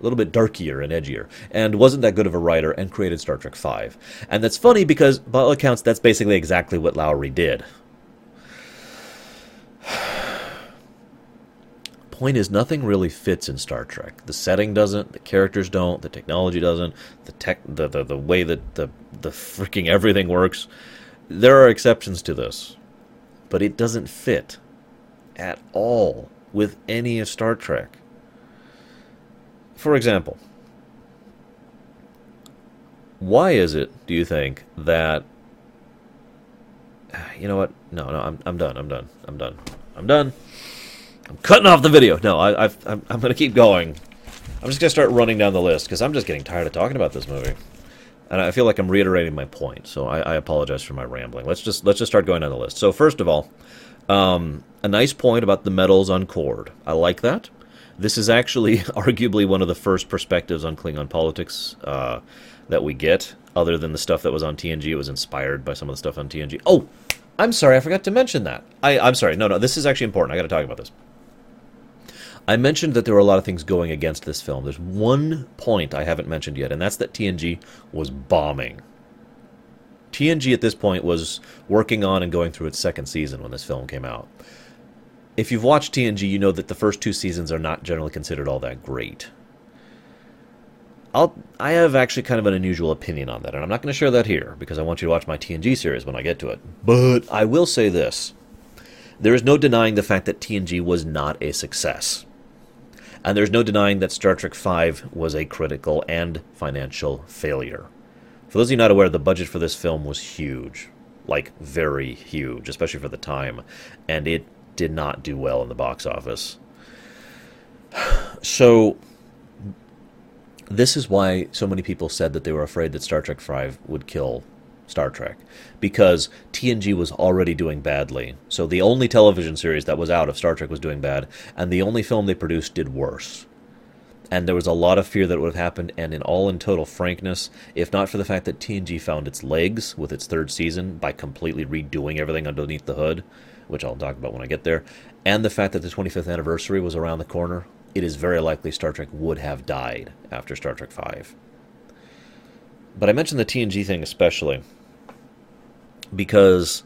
A little bit darkier and edgier, and wasn't that good of a writer, and created Star Trek five. And that's funny because, by all accounts, that's basically exactly what Lowry did. Point is, nothing really fits in Star Trek. The setting doesn't, the characters don't, the technology doesn't, the tech, the the, the way that the the freaking everything works. There are exceptions to this, but it doesn't fit at all with any of Star Trek. For example, why is it, do you think, that... You know what? No, no, I'm I'm done, I'm done, I'm done, I'm done. I'm cutting off the video. No, I, I've, I'm, I'm going to keep going. I'm just going to start running down the list, because I'm just getting tired of talking about this movie. And I feel like I'm reiterating my point, so I, I apologize for my rambling. Let's just let's just start going down the list. So first of all, um, a nice point about the medals on Cord. I like that. This is actually arguably one of the first perspectives on Klingon politics uh, that we get. Other than the stuff that was on T N G, it was inspired by some of the stuff on T N G. Oh, I'm sorry, I forgot to mention that. I, I'm sorry, no, no, this is actually important. I got to talk about this. I mentioned that there were a lot of things going against this film. There's one point I haven't mentioned yet, and that's that T N G was bombing. T N G at this point was working on and going through its second season when this film came out. If you've watched T N G, you know that the first two seasons are not generally considered all that great. I'll, I have actually kind of an unusual opinion on that, and I'm not going to share that here, because I want you to watch my T N G series when I get to it. But I will say this. There is no denying the fact that T N G was not a success. And there's no denying that Star Trek five was a critical and financial failure. For those of you not aware, the budget for this film was huge. Like, very huge, especially for the time. And it... did not do well in the box office. So, this is why so many people said that they were afraid that Star Trek five would kill Star Trek, because T N G was already doing badly. So the only television series that was out of Star Trek was doing bad, and the only film they produced did worse. And there was a lot of fear that it would have happened, and in all in total frankness, if not for the fact that T N G found its legs with its third season by completely redoing everything underneath the hood, which I'll talk about when I get there, and the fact that the twenty-fifth anniversary was around the corner, it is very likely Star Trek would have died after Star Trek five. But I mentioned the T N G thing especially because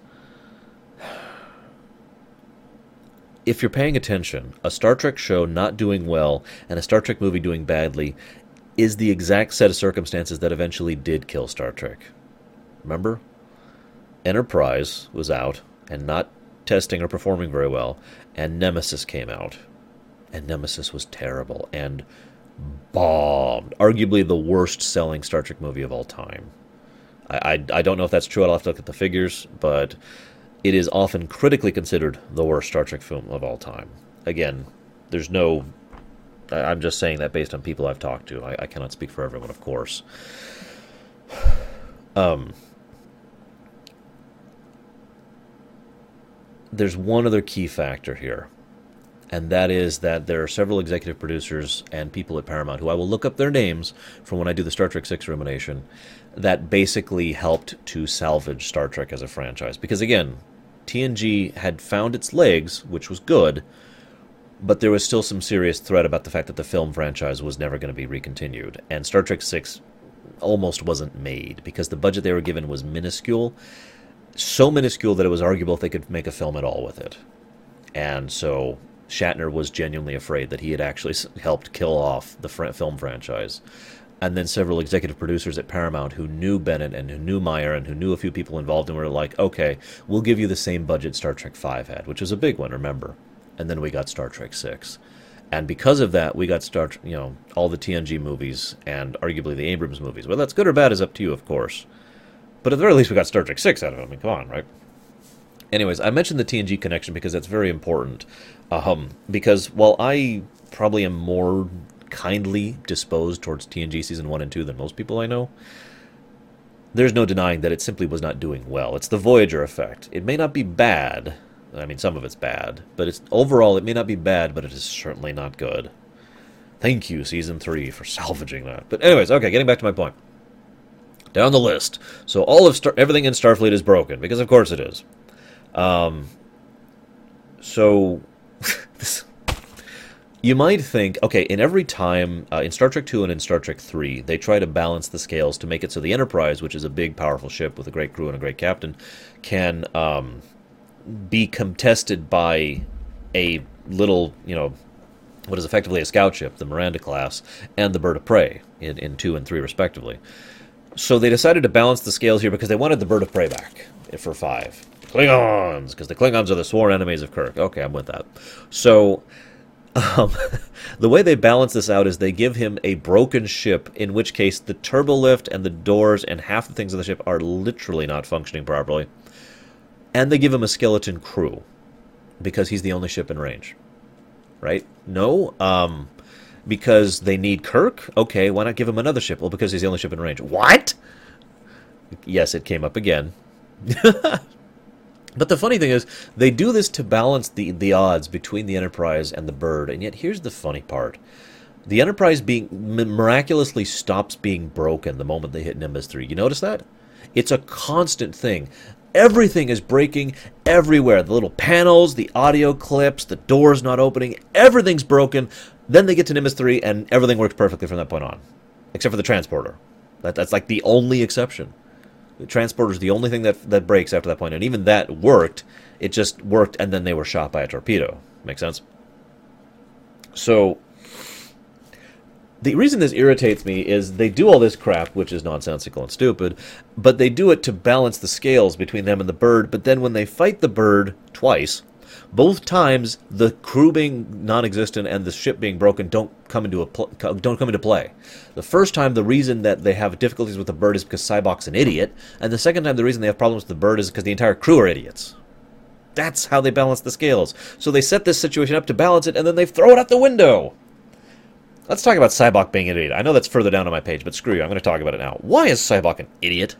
if you're paying attention, a Star Trek show not doing well and a Star Trek movie doing badly is the exact set of circumstances that eventually did kill Star Trek. Remember? Enterprise was out and not testing or performing very well, and Nemesis came out. And Nemesis was terrible and bombed. Arguably the worst-selling Star Trek movie of all time. I, I, I don't know if that's true. I'll have to look at the figures, but it is often critically considered the worst Star Trek film of all time. Again, there's no... I, I'm just saying that based on people I've talked to. I, I cannot speak for everyone, of course. Um... There's one other key factor here, and that is that there are several executive producers and people at Paramount, who I will look up their names from when I do the Star Trek six rumination, that basically helped to salvage Star Trek as a franchise. Because again, T N G had found its legs, which was good, but there was still some serious threat about the fact that the film franchise was never going to be recontinued. And Star Trek six almost wasn't made because the budget they were given was minuscule. So minuscule that it was arguable if they could make a film at all with it. And so Shatner was genuinely afraid that he had actually helped kill off the fr- film franchise. And then several executive producers at Paramount who knew Bennett and who knew Meyer and who knew a few people involved and were like, okay, we'll give you the same budget Star Trek five had, which was a big one, remember. And then we got Star Trek six. And because of that, we got Star, you know, all the T N G movies and arguably the Abrams movies. Well, that's good or bad is up to you, of course. But at the very least, we got Star Trek six out of it. I mean, come on, right? Anyways, I mentioned the T N G connection because that's very important. Um, because while I probably am more kindly disposed towards T N G Season one and two than most people I know, there's no denying that it simply was not doing well. It's the Voyager effect. It may not be bad. I mean, some of it's bad. But it's overall, it may not be bad, but it is certainly not good. Thank you, Season three, for salvaging that. But anyways, okay, getting back to my point. Down the list. So all of Star- everything in Starfleet is broken, because of course it is. Um, so this, you might think, okay, in every time, uh, in Star Trek two and in Star Trek three, they try to balance the scales to make it so the Enterprise, which is a big, powerful ship with a great crew and a great captain, can um, be contested by a little, you know, what is effectively a scout ship, the Miranda class, and the Bird of Prey in, in two and three, respectively. So they decided to balance the scales here because they wanted the Bird of Prey back for five. Klingons, because the Klingons are the sworn enemies of Kirk. Okay, I'm with that. So um, the way they balance this out is they give him a broken ship, in which case the turbolift and the doors and half the things on the ship are literally not functioning properly. And they give him a skeleton crew because he's the only ship in range. Right? No? Um... Because they need Kirk? Okay, why not give him another ship? Well, because he's the only ship in range. What? Yes, it came up again. But the funny thing is, they do this to balance the, the odds between the Enterprise and the Bird. And yet, here's the funny part. The Enterprise being miraculously stops being broken the moment they hit Nimbus three. You notice that? It's a constant thing. Everything is breaking everywhere. The little panels, the audio clips, the doors not opening. Everything's broken. Then they get to Nimbus three, and everything works perfectly from that point on. Except for the transporter. That, that's like the only exception. The transporter's the only thing that that breaks after that point, and even that worked. It just worked, and then they were shot by a torpedo. Make sense? So, the reason this irritates me is they do all this crap, which is nonsensical and stupid, but they do it to balance the scales between them and the Bird, but then when they fight the Bird twice... Both times, the crew being non-existent and the ship being broken don't come into a pl- don't come into play. The first time, the reason that they have difficulties with the Bird is because Sybok's an idiot, and the second time, the reason they have problems with the Bird is because the entire crew are idiots. That's how they balance the scales. So they set this situation up to balance it, and then they throw it out the window. Let's talk about Sybok being an idiot. I know that's further down on my page, but screw you, I'm going to talk about it now. Why is Sybok an idiot?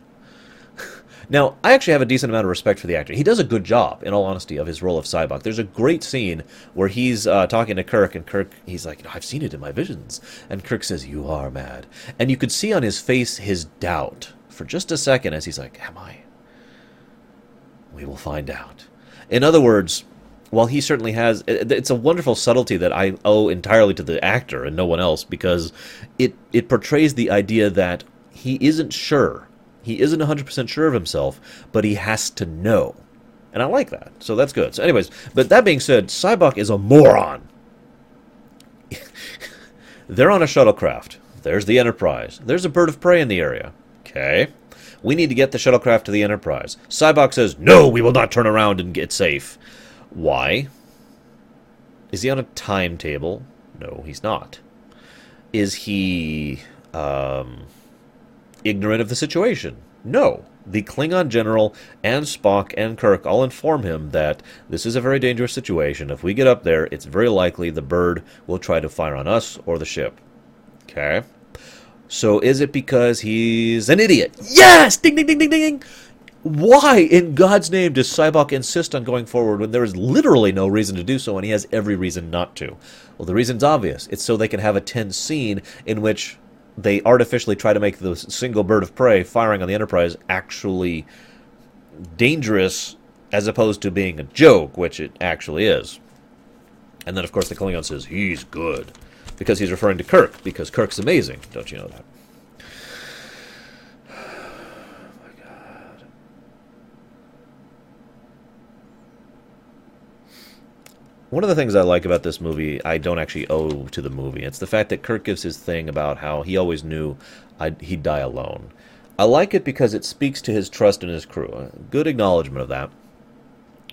Now, I actually have a decent amount of respect for the actor. He does a good job, in all honesty, of his role of Sybok. There's a great scene where he's uh, talking to Kirk, and Kirk, he's like, you know, I've seen it in my visions. And Kirk says, you are mad. And you could see on his face his doubt for just a second as he's like, am I? We will find out. In other words, while he certainly has, it's a wonderful subtlety that I owe entirely to the actor and no one else, because it, it portrays the idea that he isn't sure. He isn't one hundred percent sure of himself, but he has to know. And I like that, so that's good. So anyways, but that being said, Sybok is a moron. They're on a shuttlecraft. There's the Enterprise. There's a Bird of Prey in the area. Okay. We need to get the shuttlecraft to the Enterprise. Sybok says, no, we will not turn around and get safe. Why? Is he on a timetable? No, he's not. Is he um, ignorant of the situation? No. The Klingon general and Spock and Kirk all inform him that this is a very dangerous situation. If we get up there, it's very likely the bird will try to fire on us or the ship. Okay. So is it because he's an idiot? Yes! Ding, ding, ding, ding, ding! Why in God's name does Sybok insist on going forward when there is literally no reason to do so and he has every reason not to? Well, the reason's obvious. It's so they can have a tense scene in which they artificially try to make the single Bird of Prey firing on the Enterprise actually dangerous as opposed to being a joke, which it actually is. And then, of course, the Klingon says, he's good. Because he's referring to Kirk, because Kirk's amazing. Don't you know that? One of the things I like about this movie, I don't actually owe to the movie. It's the fact that Kirk gives his thing about how he always knew I'd, he'd die alone. I like it because it speaks to his trust in his crew. Good acknowledgement of that.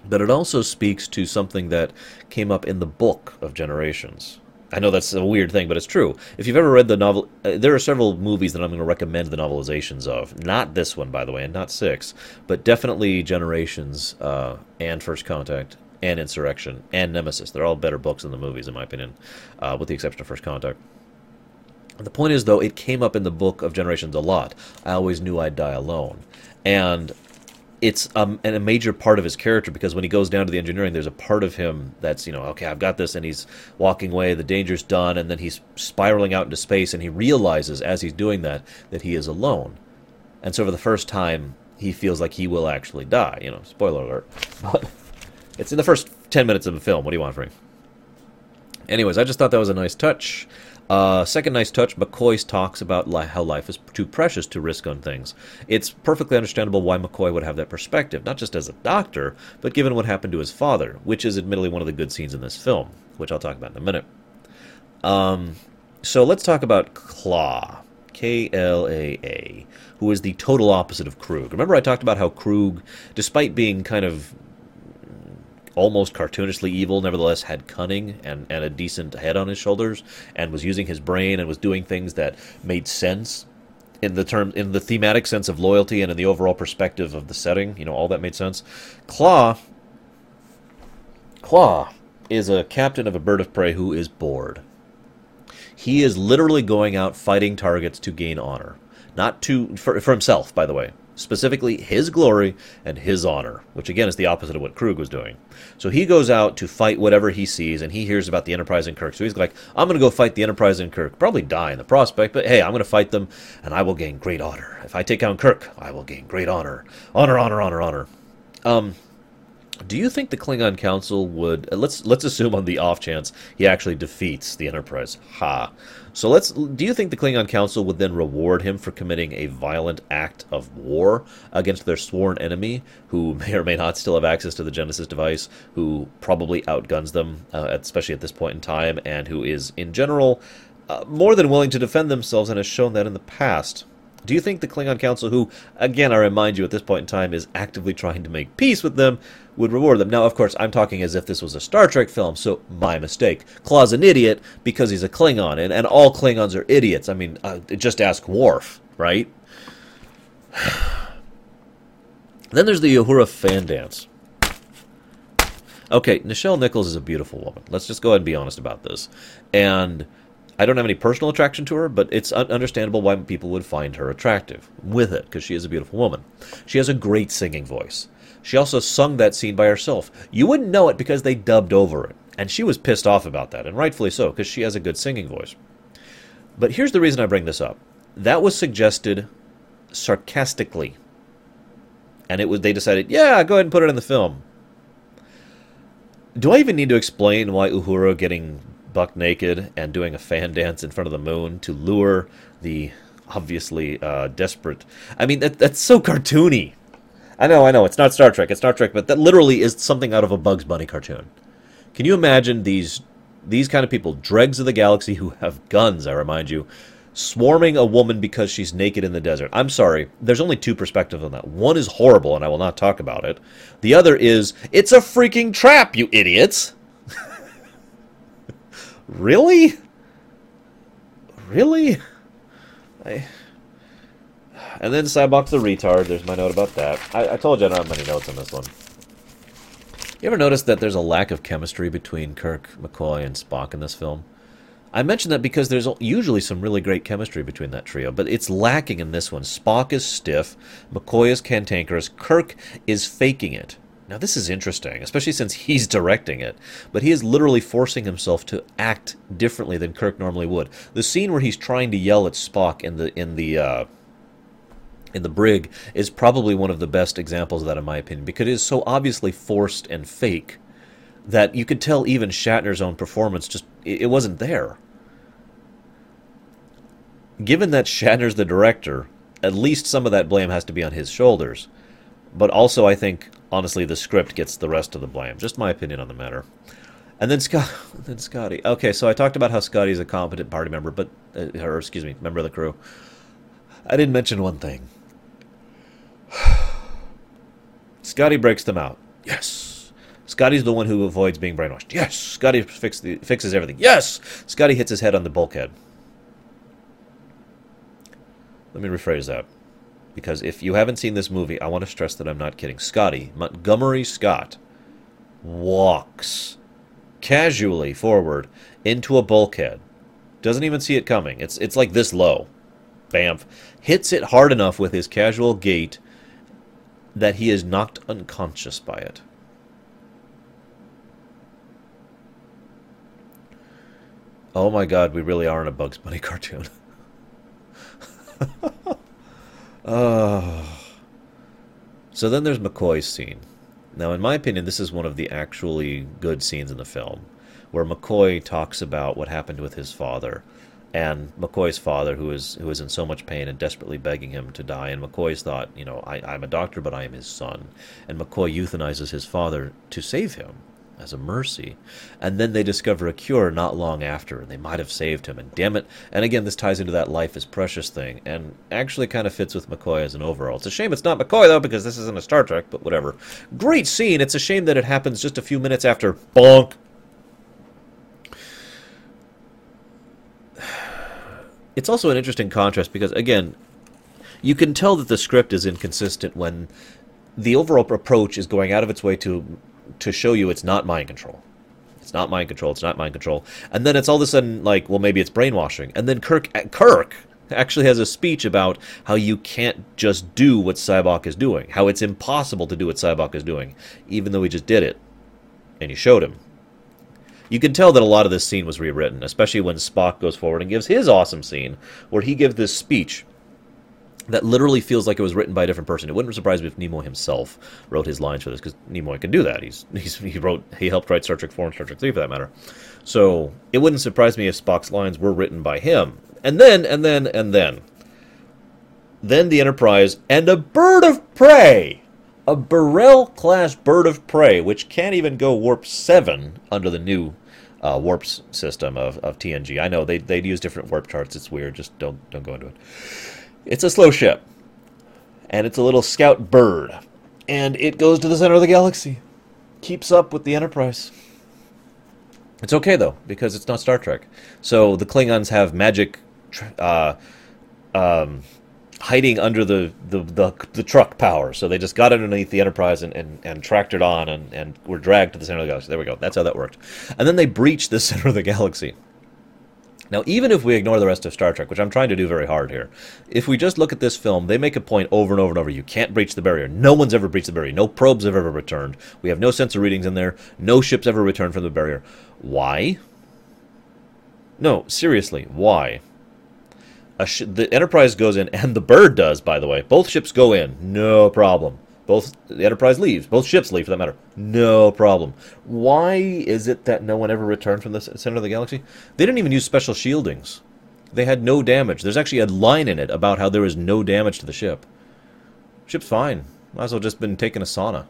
But it also speaks to something that came up in the book of Generations. I know that's a weird thing, but it's true. If you've ever read the novel, uh, there are several movies that I'm going to recommend the novelizations of. Not this one, by the way, and not six, but definitely Generations uh, and First Contact and Insurrection and Nemesis. They're all better books than the movies, in my opinion, uh, with the exception of First Contact. The point is, though, it came up in the book of Generations a lot. I always knew I'd die alone. And it's um, and a major part of his character, because when he goes down to the engineering, there's a part of him that's, you know, okay, I've got this, and he's walking away, the danger's done, and then he's spiraling out into space, and he realizes as he's doing that that he is alone. And so for the first time, he feels like he will actually die, you know, spoiler alert. But it's in the first ten minutes of the film. What do you want from me? Anyways, I just thought that was a nice touch. Uh, second nice touch, McCoy talks about li- how life is too precious to risk on things. It's perfectly understandable why McCoy would have that perspective, not just as a doctor, but given what happened to his father, which is admittedly one of the good scenes in this film, which I'll talk about in a minute. Um, so let's talk about Claw, K L A A, who is the total opposite of Kruge. Remember I talked about how Kruge, despite being kind of almost cartoonishly evil, nevertheless had cunning and, and a decent head on his shoulders, and was using his brain and was doing things that made sense in the term, in the thematic sense of loyalty and in the overall perspective of the setting. You know, all that made sense. Claw, Claw is a captain of a Bird of Prey who is bored. He is literally going out fighting targets to gain honor, not to for, for himself, by the way. Specifically his glory and his honor, which again is the opposite of what Kruge was doing. So he goes out to fight whatever he sees, and he hears about the Enterprise and Kirk. So he's like, I'm going to go fight the Enterprise and Kirk. Probably die in the prospect, but hey, I'm going to fight them, and I will gain great honor. If I take down Kirk, I will gain great honor. Honor, honor, honor, honor. Um, do you think the Klingon Council would... Let's let's assume on the off chance he actually defeats the Enterprise. Ha. So let's... Do you think the Klingon Council would then reward him for committing a violent act of war against their sworn enemy, who may or may not still have access to the Genesis device, who probably outguns them, uh, especially at this point in time, and who is, in general, uh, more than willing to defend themselves and has shown that in the past? Do you think the Klingon Council, who, again, I remind you at this point in time, is actively trying to make peace with them, would reward them? Now, of course, I'm talking as if this was a Star Trek film, so my mistake. Claw's an idiot because he's a Klingon, and, and all Klingons are idiots. I mean, uh, just ask Worf, right? Then there's the Uhura fan dance. Okay, Nichelle Nichols is a beautiful woman. Let's just go ahead and be honest about this. And I don't have any personal attraction to her, but it's understandable why people would find her attractive with it, because she is a beautiful woman. She has a great singing voice. She also sung that scene by herself. You wouldn't know it because they dubbed over it, and she was pissed off about that, and rightfully so, because she has a good singing voice. But here's the reason I bring this up. That was suggested sarcastically, and it was they decided, yeah, go ahead and put it in the film. do I even need to explain why Uhura getting buck naked and doing a fan dance in front of the moon to lure the obviously uh, desperate... I mean, that, that's so cartoony. I know, I know, it's not Star Trek, it's Star Trek, but that literally is something out of a Bugs Bunny cartoon. Can you imagine these these kind of people, dregs of the galaxy who have guns, I remind you, swarming a woman because she's naked in the desert? I'm sorry, there's only two perspectives on that. One is horrible, and I will not talk about it. The other is, it's a freaking trap, you idiots! Really? Really? I... And then Sybok the retard. There's my note about that. I, I told you I don't have many notes on this one. You ever notice that there's a lack of chemistry between Kirk, McCoy, and Spock in this film? I mention that because there's usually some really great chemistry between that trio, but it's lacking in this one. Spock is stiff, McCoy is cantankerous, Kirk is faking it. Now this is interesting, especially since he's directing it, but he is literally forcing himself to act differently than Kirk normally would. The scene where he's trying to yell at Spock in the in the uh, in the brig is probably one of the best examples of that in my opinion, because it is so obviously forced and fake that you could tell even Shatner's own performance just it wasn't there. Given that Shatner's the director, at least some of that blame has to be on his shoulders. But also, I think, honestly, the script gets the rest of the blame. Just my opinion on the matter. And then, Scott, then Scotty. Okay, so I talked about how Scotty's a competent party member, but, uh, or excuse me, member of the crew. I didn't mention one thing. Scotty breaks them out. Yes. Scotty's the one who avoids being brainwashed. Yes. Scotty fix the, fixes everything. Yes. Scotty hits his head on the bulkhead. Let me rephrase that. Because if you haven't seen this movie, I want to stress that I'm not kidding. Scotty, Montgomery Scott, walks casually forward into a bulkhead. Doesn't even see it coming. It's it's like this low. Bamf. Hits it hard enough with his casual gait that he is knocked unconscious by it. Oh my god, we really are in a Bugs Bunny cartoon. Oh. So then there's McCoy's scene. Now, in my opinion, this is one of the actually good scenes in the film, where McCoy talks about what happened with his father, and McCoy's father, who is who is in so much pain and desperately begging him to die. And McCoy's thought, you know, I, I'm a doctor, but I am his son. And McCoy euthanizes his father to save him as a mercy. And then they discover a cure not long after, and they might have saved him. And damn it, and again, this ties into that life is precious thing, and actually kind of fits with McCoy as an overall. It's a shame it's not McCoy, though, because this isn't a Star Trek, but whatever. Great scene. It's a shame that it happens just a few minutes after bonk. It's also an interesting contrast because, again, you can tell that the script is inconsistent when the overall approach is going out of its way to to show you it's not mind control. It's not mind control. It's not mind control. And then it's all of a sudden like, well, maybe it's brainwashing. And then Kirk Kirk actually has a speech about how you can't just do what Sybok is doing, how it's impossible to do what Sybok is doing, even though he just did it, and you showed him. You can tell that a lot of this scene was rewritten, especially when Spock goes forward and gives his awesome scene, where he gives this speech that literally feels like it was written by a different person. It wouldn't surprise me if Nimoy himself wrote his lines for this, because Nimoy can do that. He's, he's he wrote he helped write Star Trek four and Star Trek three for that matter. So it wouldn't surprise me if Spock's lines were written by him. And then and then and then, then the Enterprise and a Bird of Prey, a Burrell class Bird of Prey, which can't even go warp seven under the new uh, warp system of of T N G. I know they they use different warp charts. It's weird. Just don't don't go into it. It's a slow ship, and it's a little scout bird, and it goes to the center of the galaxy, keeps up with the Enterprise. It's okay, though, because it's not Star Trek. So the Klingons have magic uh, um, hiding under the, the, the, the truck power, so they just got underneath the Enterprise and, and, and tracked it on and, and were dragged to the center of the galaxy. There we go. That's how that worked. And then they breached the center of the galaxy. Now, even if we ignore the rest of Star Trek, which I'm trying to do very hard here, if we just look at this film, they make a point over and over and over. You can't breach the barrier. No one's ever breached the barrier. No probes have ever returned. We have no sensor readings in there. No ships ever returned from the barrier. Why? No, seriously, why? A sh- the Enterprise goes in, and the Bird does, by the way. Both ships go in. No problem. Both the Enterprise leaves. Both ships leave, for that matter. No problem. Why is it that no one ever returned from the center of the galaxy? They didn't even use special shieldings. They had no damage. There's actually a line in it about how there is no damage to the ship. Ship's fine. Might as well just been taking a sauna.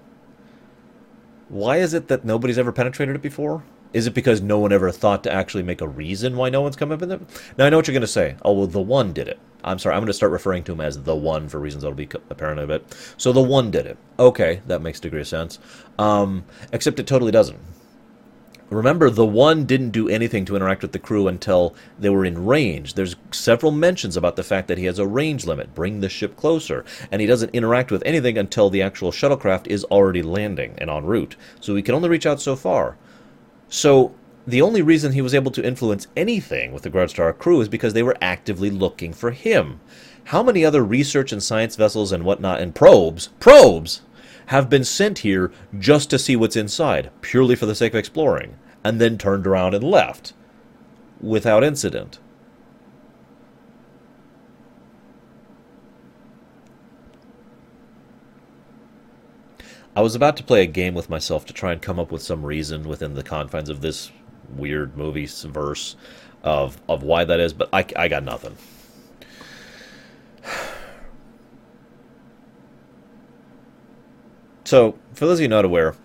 Why is it that nobody's ever penetrated it before? Is it because no one ever thought to actually make a reason why no one's come up in them? Now, I know what you're going to say. Oh, well, the One did it. I'm sorry, I'm going to start referring to him as the One for reasons that'll be apparent in a bit. So the One did it. Okay, that makes a degree of sense. Um, except it totally doesn't. Remember, the One didn't do anything to interact with the crew until they were in range. There's several mentions about the fact that he has a range limit, bring the ship closer, and he doesn't interact with anything until the actual shuttlecraft is already landing and en route. So he can only reach out so far. So the only reason he was able to influence anything with regards to our crew is because they were actively looking for him. How many other research and science vessels and whatnot and probes, probes, have been sent here just to see what's inside, purely for the sake of exploring, and then turned around and left without incident? I was about to play a game with myself to try and come up with some reason within the confines of this weird movie verse of of why that is, but I, I got nothing. So, for those of you not aware,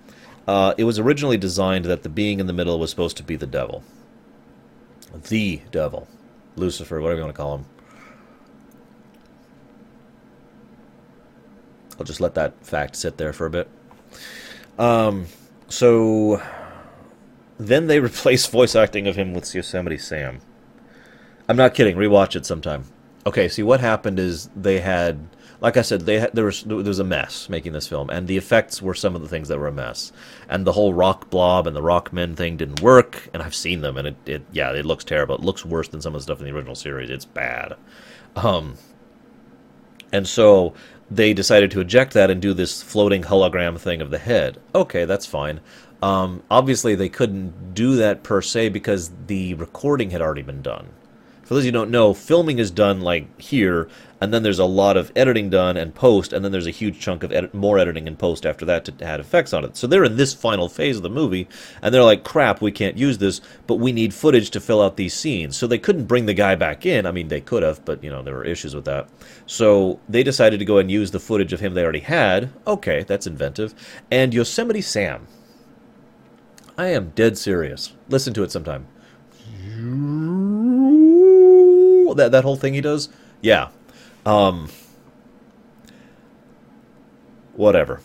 uh, it was originally designed that the being in the middle was supposed to be the devil. The devil. Lucifer, whatever you want to call him. I'll just let that fact sit there for a bit. Um, so, then they replaced voice acting of him with Yosemite Sam. I'm not kidding. Rewatch it sometime. Okay, see, what happened is they had... Like I said, they had, there was there was a mess making this film, and the effects were some of the things that were a mess. And the whole rock blob and the rock men thing didn't work, and I've seen them, and it, it yeah, it looks terrible. It looks worse than some of the stuff in the original series. It's bad. Um, and so they decided to eject that and do this floating hologram thing of the head. Okay, that's fine. Um, obviously, they couldn't do that per se because the recording had already been done. For those of you who don't know, filming is done, like, here, and then there's a lot of editing done and post, and then there's a huge chunk of edit- more editing and post after that to add effects on it. So they're in this final phase of the movie, and they're like, crap, we can't use this, but we need footage to fill out these scenes. So they couldn't bring the guy back in. I mean, they could have, but, you know, there were issues with that. So they decided to go and use the footage of him they already had. Okay, that's inventive. And Yosemite Sam. I am dead serious. Listen to it sometime. That that whole thing he does? Yeah. Um, whatever.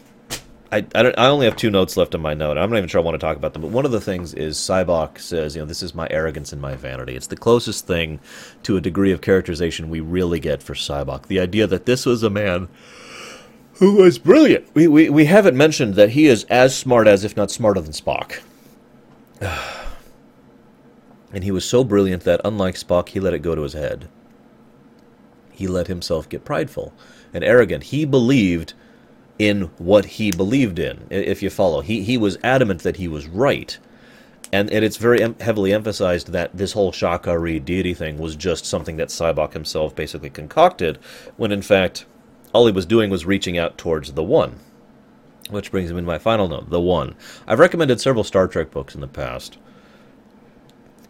I I, don't, I only have two notes left in my note. I'm not even sure I want to talk about them, but one of the things is Sybok says, you know, this is my arrogance and my vanity. It's the closest thing to a degree of characterization we really get for Sybok. The idea that this was a man who was brilliant. We, we, we haven't mentioned that he is as smart as, if not smarter than Spock. And he was so brilliant that, unlike Spock, he let it go to his head. He let himself get prideful and arrogant. He believed in what he believed in, if you follow. He he was adamant that he was right. And, and it's very em- heavily emphasized that this whole Sha'Kari deity thing was just something that Sybok himself basically concocted, when, in fact, all he was doing was reaching out towards the One. Which brings me to my final note, the One. I've recommended several Star Trek books in the past,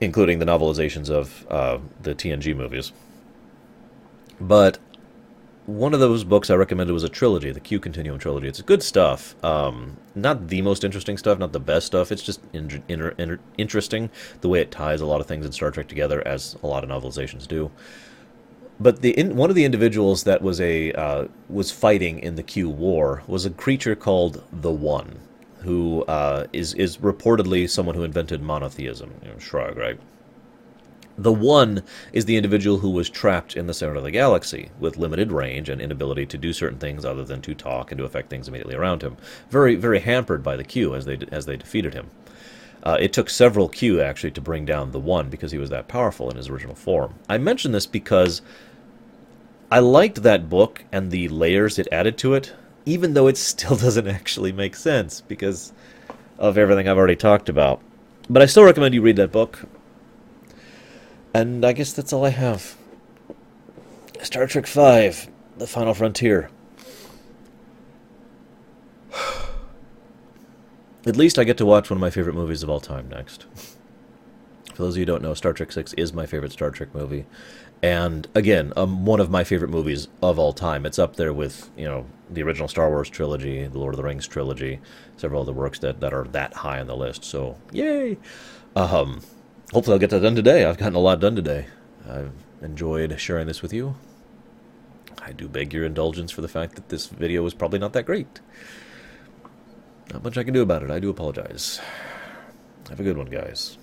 including the novelizations of uh, the T N G movies. But one of those books I recommended was a trilogy, the Q Continuum trilogy. It's good stuff. Um, not the most interesting stuff, not the best stuff. It's just in- in- in- interesting, the way it ties a lot of things in Star Trek together, as a lot of novelizations do. But the in- one of the individuals that was a uh, was fighting in the Q War was a creature called the One, who uh, is, is reportedly someone who invented monotheism. You know, shrug, right? The One is the individual who was trapped in the center of the galaxy with limited range and inability to do certain things other than to talk and to affect things immediately around him. Very, very hampered by the Q as they as they defeated him. Uh, it took several Q, actually, to bring down the One because he was that powerful in his original form. I mention this because I liked that book and the layers it added to it, even though it still doesn't actually make sense because of everything I've already talked about. But I still recommend you read that book. And I guess that's all I have. Star Trek five, The Final Frontier. at least I get to watch one of my favorite movies of all time next. For those of you who don't know, Star Trek six is my favorite Star Trek movie. And, again, um, one of my favorite movies of all time. It's up there with, you know, the original Star Wars trilogy, the Lord of the Rings trilogy, several other works that, that are that high on the list. So, yay! Um, hopefully I'll get that done today. I've gotten a lot done today. I've enjoyed sharing this with you. I do beg your indulgence for the fact that this video was probably not that great. Not much I can do about it. I do apologize. Have a good one, guys.